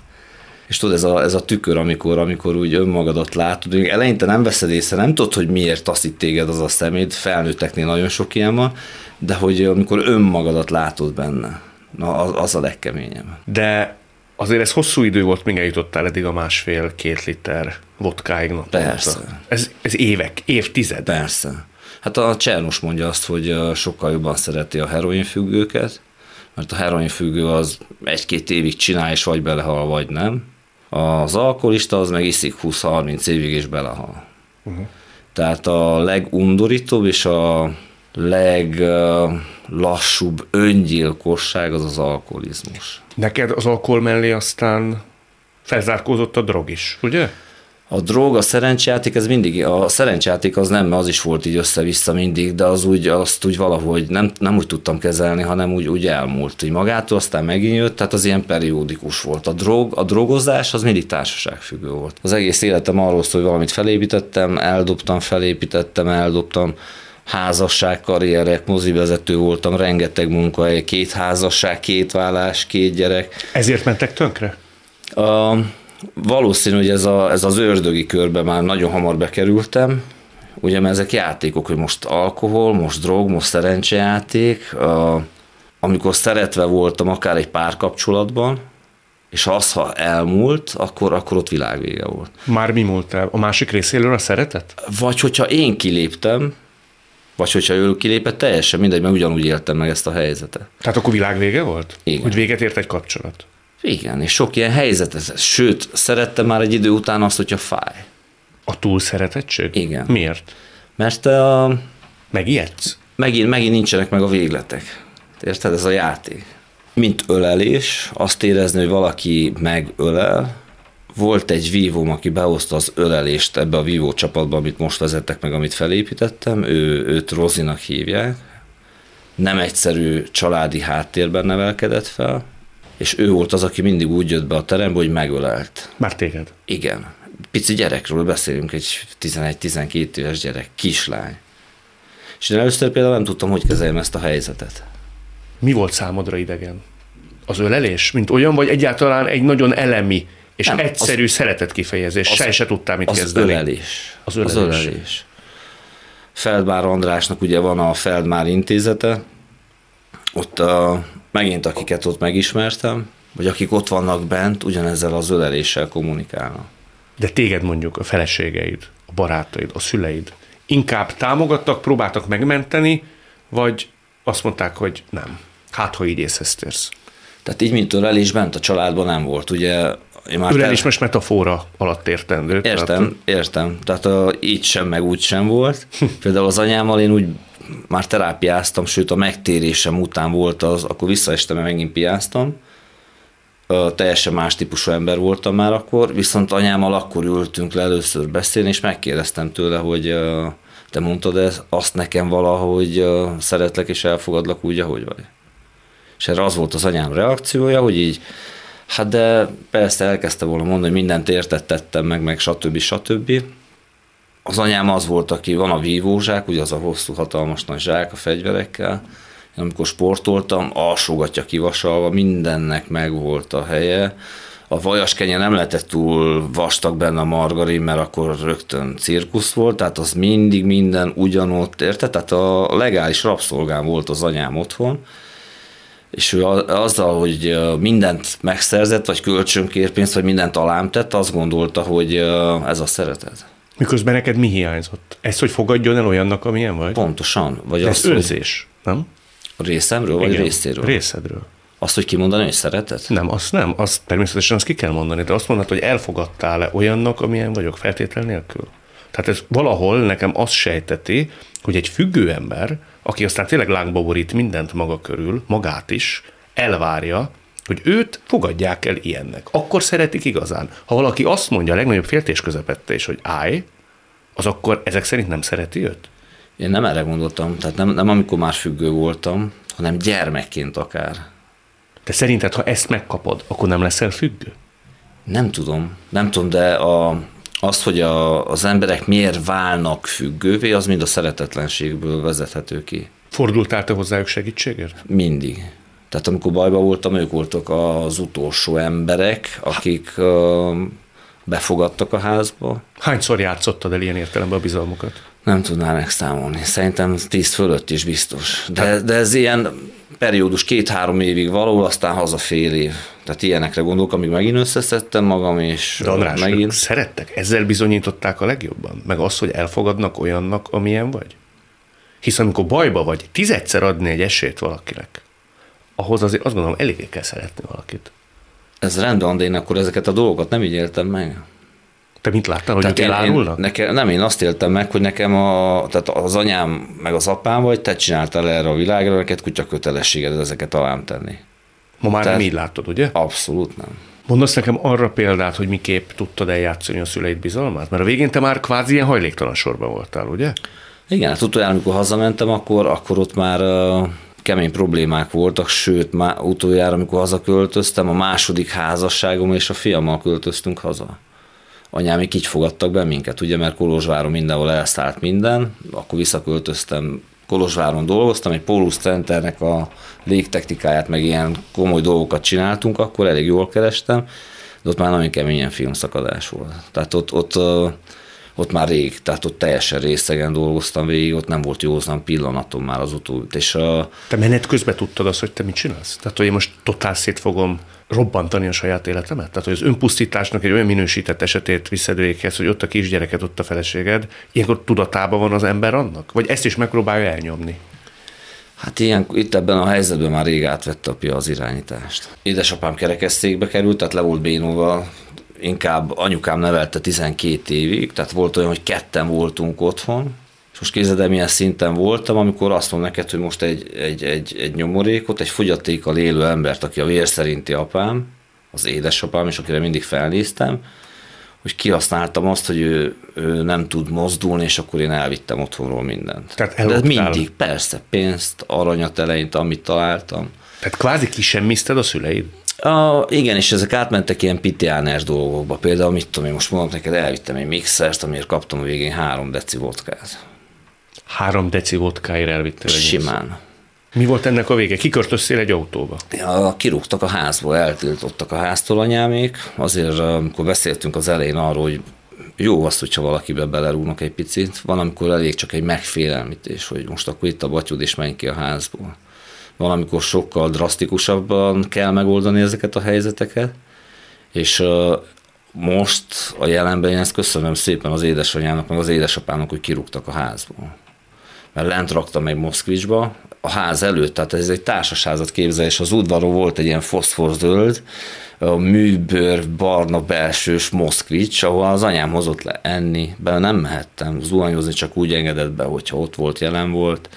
és tudod, ez a tükör, amikor úgy önmagadat látod, hogy eleinte nem veszed észre, nem tudod, hogy miért taszít téged az a szeméd, felnőtteknél nagyon sok ilyen van, de hogy amikor önmagadat látod benne, na az a legkeményebb. De azért ez hosszú idő volt, míg eljutottál eddig a 1,5-2 liter vodkáig naponta. Persze. Ez évek, évtized. Persze. Hát a Csernus mondja azt, hogy sokkal jobban szereti a heroinfüggőket, mert a heroinfüggő az 1-2 évig csinál, és vagy belehal, vagy nem. Az alkoholista az meg iszik 20-30 évig, és belehal. Uh-huh. Tehát a legundorítóbb és a leglassúbb öngyilkosság az az alkoholizmus. Neked az alkohol mellé aztán felzárkózott a drog is, ugye? A drog, a szerencsejáték, ez mindig, a szerencsejáték az nem, mert az is volt így össze-vissza mindig, de az úgy, azt úgy valahogy nem úgy tudtam kezelni, hanem úgy elmúlt így magától, aztán megint jött, tehát az ilyen periódikus volt. A drogozás az mindig társaságfüggő volt. Az egész életem arról szól, hogy valamit felépítettem, eldobtam, házasság karrierek, mozivezető voltam, rengeteg munkahely, 2 házasság, 2 vállás, 2 gyerek. Ezért mentek tönkre? Valószínű, hogy ez az ördögi körbe már nagyon hamar bekerültem, ugye mert ezek játékok, hogy most alkohol, most drog, most szerencsejáték. Amikor szeretve voltam akár egy párkapcsolatban, és az, ha elmúlt, akkor ott világvége volt. Már mi múlt el? A másik részéről a szeretet? Vagy hogyha én kiléptem, vagy hogyha ő kilépett, teljesen mindegy, mert ugyanúgy éltem meg ezt a helyzetet. Tehát akkor világvége volt? Igen. Hogy véget ért egy kapcsolat? Igen, és sok ilyen helyzet. Sőt, szerettem már egy idő után azt, hogyha fáj. A túlszeretettség? Igen. Miért? Mert megijedsz? Megint nincsenek meg a végletek. Érted? Ez a játék. Mint ölelés, azt érezni, hogy valaki megölel. Volt egy vívóm, aki behozta az ölelést ebbe a vívó csapatba, amit most vezettek meg, amit felépítettem. Őt Rozinak hívják. Nem egyszerű családi háttérben nevelkedett fel, és ő volt az, aki mindig úgy jött be a terembe, hogy megölelt. Már téged? Igen. Pici gyerekről beszélünk, egy 11-12 éves gyerek, kislány. És én először például nem tudtam, hogy kezeljem ezt a helyzetet. Mi volt számodra idegen? Az ölelés, mint olyan, vagy egyáltalán egy nagyon elemi és nem, egyszerű szeretet kifejezés? Se tudtál mit kezdeni. Az ölelés. Feldmár Andrásnak ugye van a Feldmár intézete, ott megint akiket ott megismertem, vagy akik ott vannak bent, ugyanezzel az öleléssel kommunikálnak. De téged mondjuk a feleségeid, a barátaid, a szüleid inkább támogattak, próbáltak megmenteni, vagy azt mondták, hogy nem. Hát, ha így észhez térsz. Tehát így, mint ölelés, bent a családban nem volt. Ugye, ölelés most metafora alatt értendő. Értem. Tehát így sem, meg úgy sem volt. Például az anyámmal én úgy már terápiáztam, sőt a megtérésem után volt az, akkor visszaestem, mert megint piáztam. Teljesen más típusú ember voltam már akkor, viszont anyámmal akkor ültünk le először beszélni, és megkérdeztem tőle, hogy te mondtad ezt, azt nekem valahogy szeretlek és elfogadlak úgy, ahogy vagy. És erre az volt az anyám reakciója, hogy így, hát de persze elkezdte volna mondani, hogy mindent értettettem meg stb. Az anyám az volt, aki van a vívózsák, ugye az a hosszú, hatalmas nagy zsák a fegyverekkel. Én amikor sportoltam, alsógatja kivasalva, mindennek megvolt a helye. A vajaskenye nem lehetett túl vastag benne a margarin, mert akkor rögtön cirkusz volt, tehát az mindig minden ugyanott, érted? Tehát a legális rabszolgán volt az anyám otthon, és ő azzal, hogy mindent megszerzett, vagy kölcsönkérpénzt, vagy mindent alám tett, azt gondolta, hogy ez a szeretet. Miközben neked mi hiányzott? Ezt, hogy fogadjon el olyannak, amilyen vagy? Pontosan. Vagy ez az, önzés, nem? Részemről, vagy igen, részéről? Részedről. Azt, hogy kimondani, hogy szereted? Nem. Azt természetesen azt ki kell mondani, de azt mondod, hogy elfogadtál-e olyannak, amilyen vagyok feltétel nélkül. Tehát ez valahol nekem azt sejteti, hogy egy függő ember, aki aztán tényleg lángba borít mindent maga körül, magát is, elvárja, hogy őt fogadják el ilyennek. Akkor szeretik igazán. Ha valaki azt mondja a legnagyobb féltés közepette is, hogy állj, az akkor ezek szerint nem szereti őt? Én nem erre gondoltam, tehát nem amikor már függő voltam, hanem gyermekként akár. Te szerinted, ha ezt megkapod, akkor nem leszel függő? Nem tudom, de az, hogy az emberek miért válnak függővé, az mind a szeretetlenségből vezethető ki. Fordultál te hozzájuk segítségért? Mindig. Tehát amikor bajban voltam, ők voltak az utolsó emberek, akik befogadtak a házba. Hányszor játszottad el ilyen értelemben a bizalmukat? Nem tudnál megszámolni. Szerintem 10 fölött is biztos. De ez ilyen periódus, 2-3 évig való, aztán haza fél év. Tehát ilyenekre gondolok, amíg megint összeszedtem magam, és de András, megint... szerettek? Ezzel bizonyították a legjobban? Meg azt, hogy elfogadnak olyannak, amilyen vagy? Hisz amikor bajba vagy, 10-szer adni egy esélyt valakinek, ahhoz azért azt gondolom, eléggé kell szeretni valakit. Ez rendben, de én akkor ezeket a dolgokat nem így éltem meg. Te mit láttál, hogy ők elárulnak? Nem, én azt éltem meg, hogy nekem tehát az anyám meg az apám vagy, te csináltál erre a világra, neked kutya kötelességed ezeket alám tenni. Ma már tehát, nem így látod, ugye? Abszolút nem. Mondasz nekem arra példát, hogy miképp tudtad eljátszani a szüleid bizalmát? Mert a végén te már kvázi ilyen hajléktalan sorban voltál, ugye? Igen, hát utoljára, amikor hazamentem, akkor ott már kemény problémák voltak, sőt, már utoljára, amikor hazaköltöztem, a második házasságom és a fiammal költöztünk haza. anyámék így fogadtak be minket, ugye, mert Kolozsváron mindenhol elszállt minden, akkor visszaköltöztem, Kolozsváron dolgoztam, egy Pólus Centernek a légtechnikáját, meg ilyen komoly dolgokat csináltunk, akkor elég jól kerestem, de ott már nagyon keményen filmszakadás volt. Tehát ott már rég, tehát ott teljesen részegen dolgoztam végig, ott nem volt józan pillanatom már az utóbbi. Te menet közben tudtad azt, hogy te mit csinálsz? Tehát, hogy én most totál szét fogom robbantani a saját életemet? Tehát, hogy az önpusztításnak egy olyan minősített esetét viszed véghez, hogy ott a kisgyereket, ott a feleséged, ilyenkor tudatában van az ember annak? Vagy ezt is megpróbálja elnyomni? Hát ilyen, itt ebben a helyzetben már rég átvette a pia az irányítást. Édesapám kerekesszékbe került, tehát le volt bénulva, inkább anyukám nevelte 12 évig, tehát volt olyan, hogy ketten voltunk otthon, és most képzeld el, milyen szinten voltam, amikor azt mondom neked, hogy most egy nyomorékot, egy fogyatékkal élő embert, aki a vér szerinti apám, az édesapám, és akire mindig felnéztem, hogy kihasználtam azt, hogy ő nem tud mozdulni, és akkor én elvittem otthonról mindent. Tehát de mindig, persze, pénzt, aranyat elejét, amit találtam. Tehát kvázi kisemmizted a szüleid? Igen, és ezek átmentek ilyen pitiáners dolgokba. Például, mit tudom én, most mondom neked, elvittem egy mixert, amiért kaptam a végén 3 deci vodkát. 3 deci vodkáért elvittem egy simán. Mi volt ennek a vége? Kiköltöztél egy autóba? Kirúgtak a házból, eltiltottak a háztól anyámék. Azért, amikor beszéltünk az elején arról, hogy jó az, hogyha valakibe belerúgnak egy picit, van, amikor elég csak egy megfélelmítés, hogy most akkor itt a batyod, és menj ki a házból. Valamikor sokkal drasztikusabban kell megoldani ezeket a helyzeteket, és most a jelenben én ezt köszönöm szépen az édesanyának, meg az édesapának, hogy kirúgtak a házból. Mert lent raktam egy Moszkvicsba, a ház előtt, tehát ez egy társasházat képzel, és az udvaron volt egy ilyen foszforzöld, műbőr, barna belsős Moszkvics, ahol az anyám hozott le enni, be nem mehettem zuhanyozni, csak úgy engedett be, hogyha ott volt, jelen volt.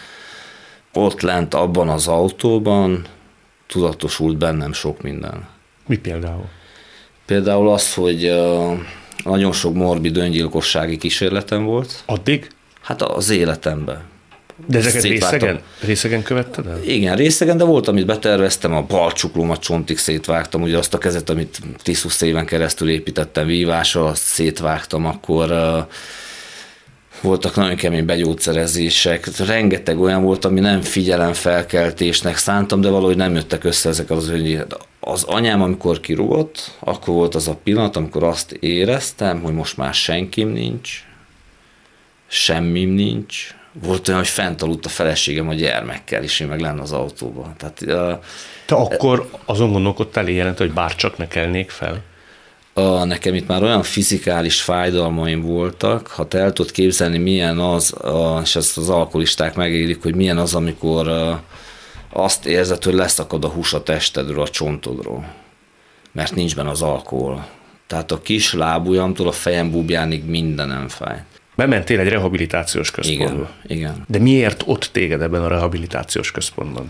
Ott lent abban az autóban tudatosult bennem sok minden. Mi például? Például az, hogy nagyon sok morbid öngyilkossági kísérletem volt. Addig? Hát az életemben. De ezeket részegen követted el? Igen, részegen, de volt, amit beterveztem, a bal csuklómat csontig szétvágtam, ugye azt a kezet, amit 10-20 éven keresztül építettem vívással, azt szétvágtam, akkor... Voltak nagyon kemény begyógyszerezések, rengeteg olyan volt, ami nem figyelemfelkeltésnek szántam, de valahogy nem jöttek össze ezek az öngyilkosságok. Az anyám, amikor kirúgott, akkor volt az a pillanat, amikor azt éreztem, hogy most már senkim nincs, semmim nincs. Volt olyan, hogy fent aludt a feleségem a gyermekkel, és én meg lenn az autóban. Te akkor azon gondolkodtál éjjelent, hogy bárcsak ne kelnék fel? Nekem itt már olyan fizikális fájdalmaim voltak, ha te el tudod képzelni, milyen az, és ezt az alkoholisták megélik, hogy milyen az, amikor azt érzed, hogy leszakad a hús a testedről, a csontodról, mert nincs benne az alkohol. Tehát a kis lábujjamtól a fejem búbjánig mindenem fáj. Bementél egy rehabilitációs központba. Igen, igen. De miért ott téged ebben a rehabilitációs központban?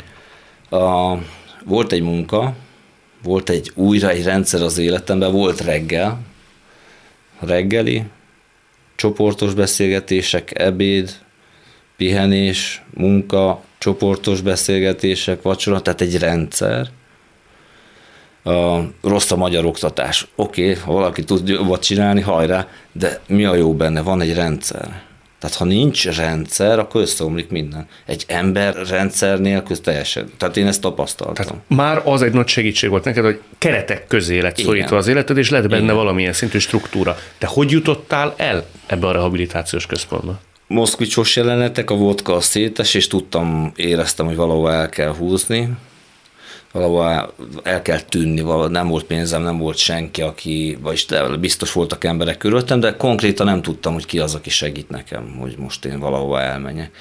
Volt egy munka, volt egy újra egy rendszer az életemben, volt reggeli, csoportos beszélgetések, ebéd, pihenés, munka, csoportos beszélgetések, vacsora, tehát egy rendszer. Rossz a magyar oktatás. Oké, ha valaki tud jobbat csinálni, hajrá, de mi a jó benne? Van egy rendszer. Tehát ha nincs rendszer, akkor összeomlik minden. Egy ember rendszer nélkül teljesen. Tehát én ezt tapasztaltam. Tehát már az egy nagy segítség volt neked, hogy keretek közé lett szorítva az életed, és lett benne valamilyen szintű struktúra. De hogy jutottál el ebbe a rehabilitációs központba? Moszkvicsos jelenetek, a vodka a szétes, és éreztem, hogy valahol el kell húzni, valahol el kell tűnni, nem volt pénzem, nem volt senki, vagyis biztos voltak emberek körülöttem, de konkrétan nem tudtam, hogy ki az, aki segít nekem, hogy most én valahova elmenjek.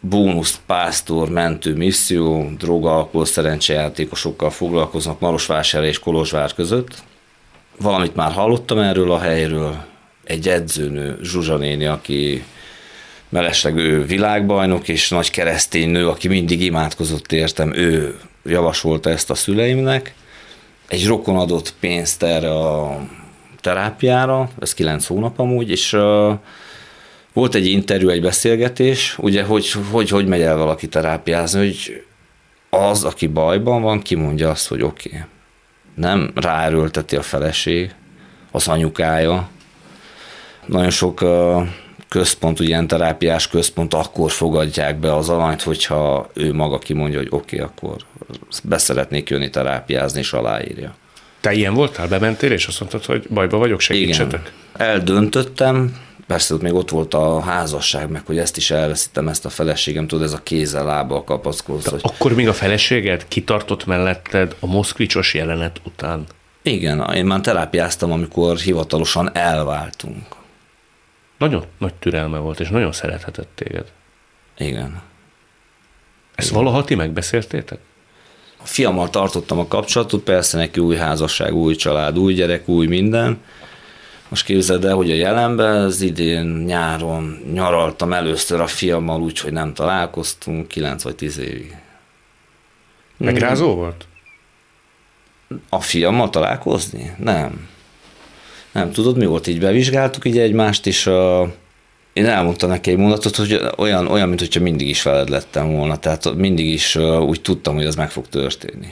Bónusz, pásztor, mentő, misszió, droga, alkohol, szerencsejátékosokkal foglalkoznak Marosvásárhely és Kolozsvár között. Valamit már hallottam erről a helyről, egy edzőnő, Zsuzsa néni, aki mellesleg ő világbajnok, és nagy keresztény nő, aki mindig imádkozott értem, ő javasolta ezt a szüleimnek. Egy rokon adott pénzt erre a terápiára, ez 9 hónap amúgy, és volt egy interjú, egy beszélgetés, ugye, hogy megy el valaki terápiázni, hogy az, aki bajban van, kimondja azt, hogy oké. Nem ráerőlteti a feleség, az anyukája. Nagyon sok központ, ilyen terápiás központ akkor fogadják be az alanyt, hogyha ő maga kimondja, hogy oké, akkor beszeretnék jönni terápiázni, és aláírja. Te ilyen voltál? Bementél, és azt mondtad, hogy bajba vagyok, segítsetek? Igen. Eldöntöttem, persze még ott volt a házasság, meg hogy ezt is elveszítem, ezt a feleségem, tudod, ez a kézzel-lábbal kapaszkodsz. Hogy... Akkor még a feleséged kitartott melletted a moszkvicsos jelenet után? Igen, én már terápiáztam, amikor hivatalosan elváltunk. Nagyon nagy türelme volt, és nagyon szerethetett téged. Igen. Ezt valaha ti megbeszéltétek? A fiammal tartottam a kapcsolatot, persze neki új házasság, új család, új gyerek, új minden. Most képzeld el, hogy a jelenben, az idén nyáron nyaraltam először a fiammal úgy, hogy nem találkoztunk 9 vagy 10 évig. Megrázó volt? A fiammal találkozni? Nem. Nem tudod, mi volt, így bevizsgáltuk így egymást, és én elmondtam neki egy mondatot, hogy olyan, mint hogyha mindig is veled lettem volna, tehát mindig is úgy tudtam, hogy az meg fog történni.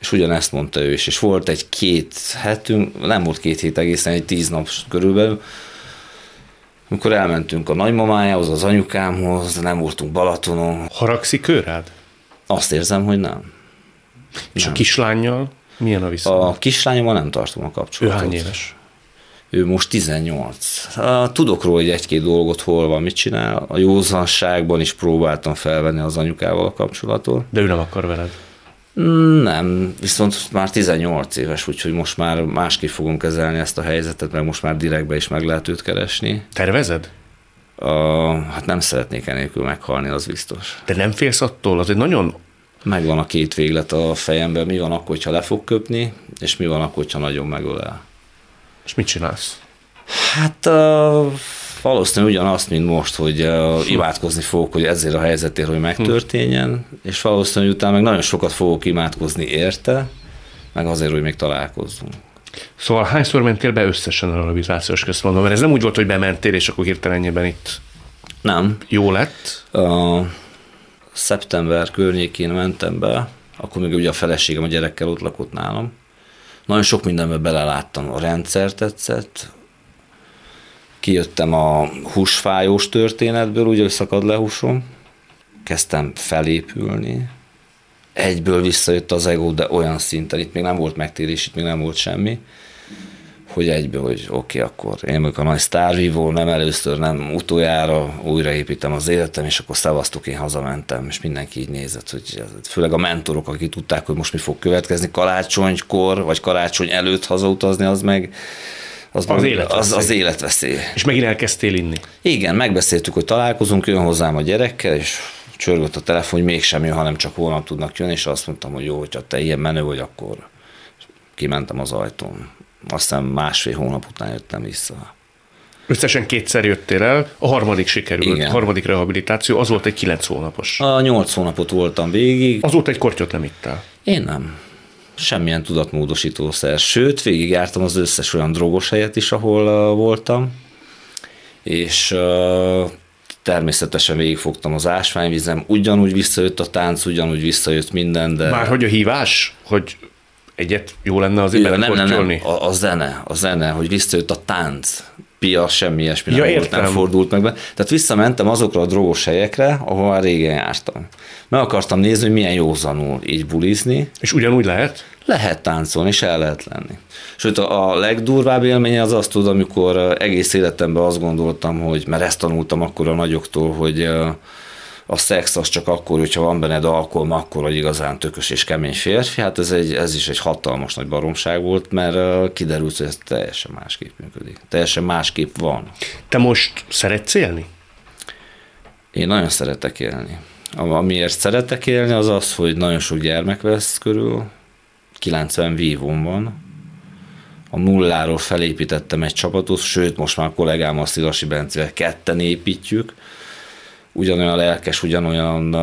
És ugyanezt mondta ő is, és volt egy 2 hetünk, nem volt 2 hét egészen, egy 10 nap körülbelül, amikor elmentünk a nagymamájához, az anyukámhoz, nem voltunk Balatonon. Haragszik ő rád? Azt érzem, hogy nem. És nem. A kislánnyal? Milyen a viszony? A kislányommal nem tartom a kapcsolatot. Ő hány éves? Ő most 18. Tudok róla, hogy 1-2 dolgot hol van, mit csinál. A józanságban is próbáltam felvenni az anyukával a kapcsolatot. De ő nem akar veled? Nem, viszont már 18 éves, úgyhogy most már másképp fogom kezelni ezt a helyzetet, mert most már direktbe is meg lehet őt keresni. Tervezed? Hát nem szeretnék enélkül meghalni, az biztos. De nem félsz attól? Az egy nagyon... Megvan a 2 véglet a fejemben, mi van akkor, ha le fog köpni, és mi van akkor, ha nagyon megölel. És mit csinálsz? Hát valószínűleg ugyanazt, mint most, hogy imádkozni fogok, hogy ezért a helyzetért, hogy megtörténjen, és valószínűleg utána meg nagyon sokat fogok imádkozni érte, meg azért, hogy még találkozzunk. Szóval hányszor mentél be összesen a rehabilitációs központba? Mert ez nem úgy volt, hogy bementél, és akkor hirtelenjében itt nem. Jó lett? Szeptember környékén mentem be, akkor még ugye a feleségem a gyerekkel ott lakott nálam. Nagyon sok mindenbe beleláttam, a rendszer tetszett, kijöttem a húsfájós történetből, ugye szakad le húsom, kezdtem felépülni, egyből visszajött az ego, de olyan szinten, itt még nem volt megtérés, itt még nem volt semmi, hogy egyből, hogy oké, akkor én vagyok a nagy sztárvívó, nem először, nem utoljára, újraépítem az életem, és akkor szavaztuk, én hazamentem, és mindenki így nézett, hogy főleg a mentorok, akik tudták, hogy most mi fog következni, karácsonykor, vagy karácsony előtt hazautazni, az meg az életveszély. És megint elkezdtél inni? Igen, megbeszéltük, hogy találkozunk, jön hozzám a gyerekkel, és csörgött a telefon, hogy mégsem jön, hanem csak holnap tudnak jönni, és azt mondtam, hogy jó, hogyha te ilyen menő vagy, akkor kimentem az ajtón. Aztán 1,5 hónap után jöttem vissza. Összesen 2-szer jöttél el, a harmadik sikerült, igen. A harmadik rehabilitáció, az volt egy 9 hónapos. A 8 hónapot voltam végig. Azóta egy kortyot nem ittál? Én nem. Semmilyen tudatmódosítószer. Sőt, végigjártam az összes olyan drogos helyet is, ahol voltam, és természetesen végigfogtam az ásványvizem, ugyanúgy visszajött a tánc, ugyanúgy visszajött minden, de... Márhogy a hívás, hogy... Egyet jó lenne az éppen kortyolni? Nem, a zene, hogy visszajött a tánc, pia, semmi ilyesmi nem fordult meg be. Tehát visszamentem azokra a drogos helyekre, ahol már régen jártam. Meg akartam nézni, hogy milyen józanul így bulizni. És ugyanúgy lehet? Lehet táncolni, és el lehet lenni. Sőt, a legdurvább élménye az azt tudom, amikor egész életemben azt gondoltam, hogy mert ezt tanultam akkor a nagyoktól, hogy a szex az csak akkor, hogyha van benned alkohol, akkor vagy igazán tökös és kemény férfi. Hát ez is egy hatalmas nagy baromság volt, mert kiderült, hogy ez teljesen másképp működik. Teljesen másképp van. Te most szeretsz élni? Én nagyon szeretek élni. Amiért szeretek élni, az az, hogy nagyon sok gyermek vesz körül. 90 vívón van. A nulláról felépítettem egy csapatot, sőt, most már kollégámmal, Szilasi Bencével 2-en építjük. Ugyanolyan lelkes, ugyanolyan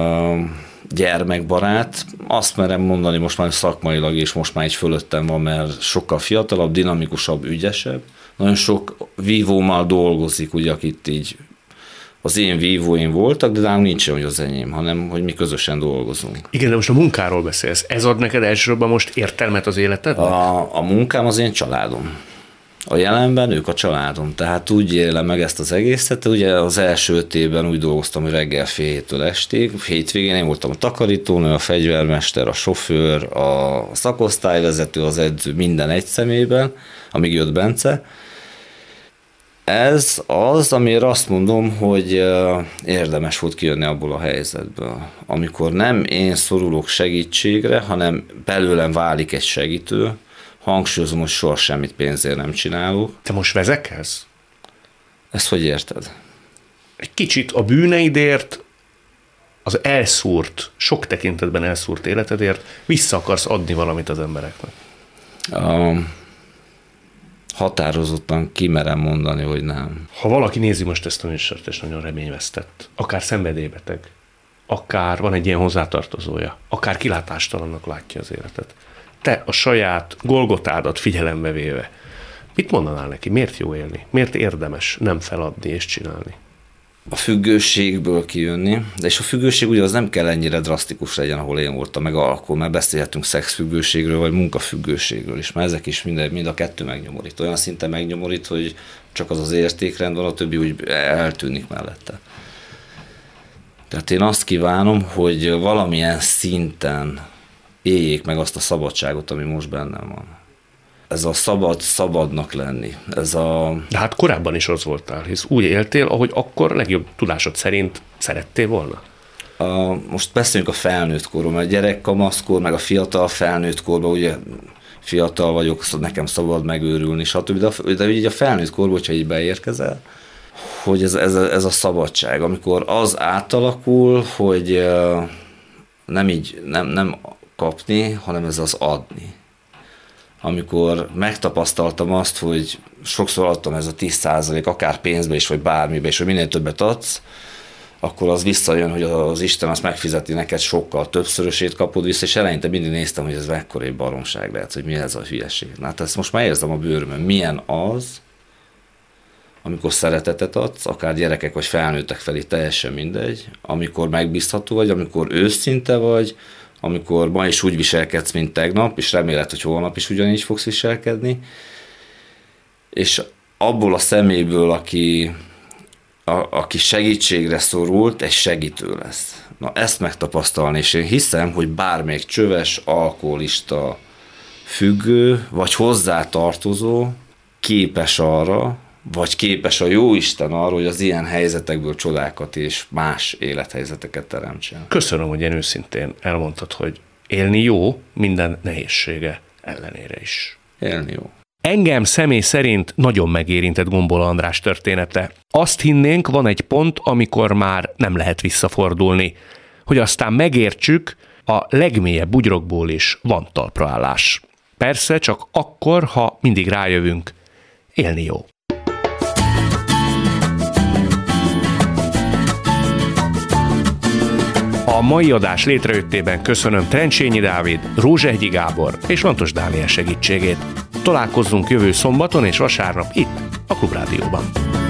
gyermekbarát. Azt merem mondani most már szakmailag, és most már így fölöttem van, mert sokkal fiatalabb, dinamikusabb, ügyesebb. Nagyon sok vívómmal dolgozik, ugye, akit így az én vívóim voltak, de nem nincs olyan, hogy az enyém, hanem hogy mi közösen dolgozunk. Igen, de most a munkáról beszélsz. Ez ad neked elsősorban most értelmet az életednek? A munkám az én családom. a jelenben ők a családom. Tehát úgy élem meg ezt az egészet, ugye az első 5 évben úgy dolgoztam, hogy reggel fél héttől estig, hétvégén én voltam a takarítónő, a fegyvermester, a sofőr, a szakosztályvezető, az edző, minden egy személyben, amíg jött Bence. Ez az, amiért azt mondom, hogy érdemes volt kijönni abból a helyzetből. Amikor nem én szorulok segítségre, hanem belőlem válik egy segítő, hangsúlyozom, hogy soha semmit pénzért nem csinálok. Te most vezekelsz? Ezt hogy érted? Egy kicsit a bűneidért, az elszúrt, sok tekintetben elszúrt életedért vissza akarsz adni valamit az embereknek. Határozottan kimerem mondani, hogy nem. Ha valaki nézi most ezt a műsort, és nagyon reményvesztett, akár szenvedélybeteg, akár van egy ilyen hozzátartozója, akár kilátástalannak látja az életet, te a saját golgotádat figyelembe véve, mit mondanál neki? Miért jó élni? Miért érdemes nem feladni és csinálni? A függőségből kijönni, de és a függőség ugye az nem kell ennyire drasztikus legyen, ahol én voltam, meg alkohol, mert beszélhetünk szexfüggőségről, vagy munkafüggőségről is, mert ezek is mind a kettő megnyomorít. Olyan szinten megnyomorít, hogy csak az az értékrend van, a többi úgy eltűnik mellette. Tehát én azt kívánom, hogy valamilyen szinten éljék meg azt a szabadságot, ami most bennem van. Ez a szabadnak lenni. De hát korábban is az voltál, hisz úgy éltél, ahogy akkor legjobb tudásod szerint szerettél volna. Most beszéljünk a felnőtt korról, mert a gyerek kamaszkor, meg a fiatal felnőtt korban, ugye fiatal vagyok, szóval nekem szabad megőrülni, stb. De így a felnőtt korban, hogyha így beérkezel, hogy ez a szabadság, amikor az átalakul, hogy nem kapni, hanem ez az adni. Amikor megtapasztaltam azt, hogy sokszor adtam ez a 10%, akár pénzbe is, vagy bármibe is, hogy minél többet adsz, akkor az visszajön, hogy az Isten azt megfizeti neked sokkal többszörösét kapod vissza, és eleinte mindig néztem, hogy ez mekkora egy baromság lehet, hogy mi ez a hülyeség. Na, hát ezt most már érzem a bőrömön. Milyen az, amikor szeretetet adsz, akár gyerekek vagy felnőttek felé, teljesen mindegy, amikor megbízható vagy, amikor őszinte vagy, amikor ma is úgy viselkedsz, mint tegnap, és reméled, hogy holnap is ugyanígy fogsz viselkedni, és abból a személyből, aki segítségre szorult, egy segítő lesz. Na, ezt megtapasztalni, és én hiszem, hogy bármelyik csöves, alkoholista, függő, vagy hozzátartozó képes arra, vagy képes a jóisten arra, hogy az ilyen helyzetekből csodákat és más élethelyzeteket teremtsen. Köszönöm, hogy én őszintén elmondtad, hogy élni jó minden nehézsége ellenére is. Élni jó. Engem személy szerint nagyon megérintett Gombola András története. Azt hinnénk, van egy pont, amikor már nem lehet visszafordulni, hogy aztán megértsük, a legmélyebb bugyrokból is van talpraállás. Persze csak akkor, ha mindig rájövünk, élni jó. A mai adás létrejöttében köszönöm Trencsényi Dávid, Rózsehgyi Gábor és Lantos Dániel segítségét. Találkozzunk jövő szombaton és vasárnap itt, a Klubrádióban.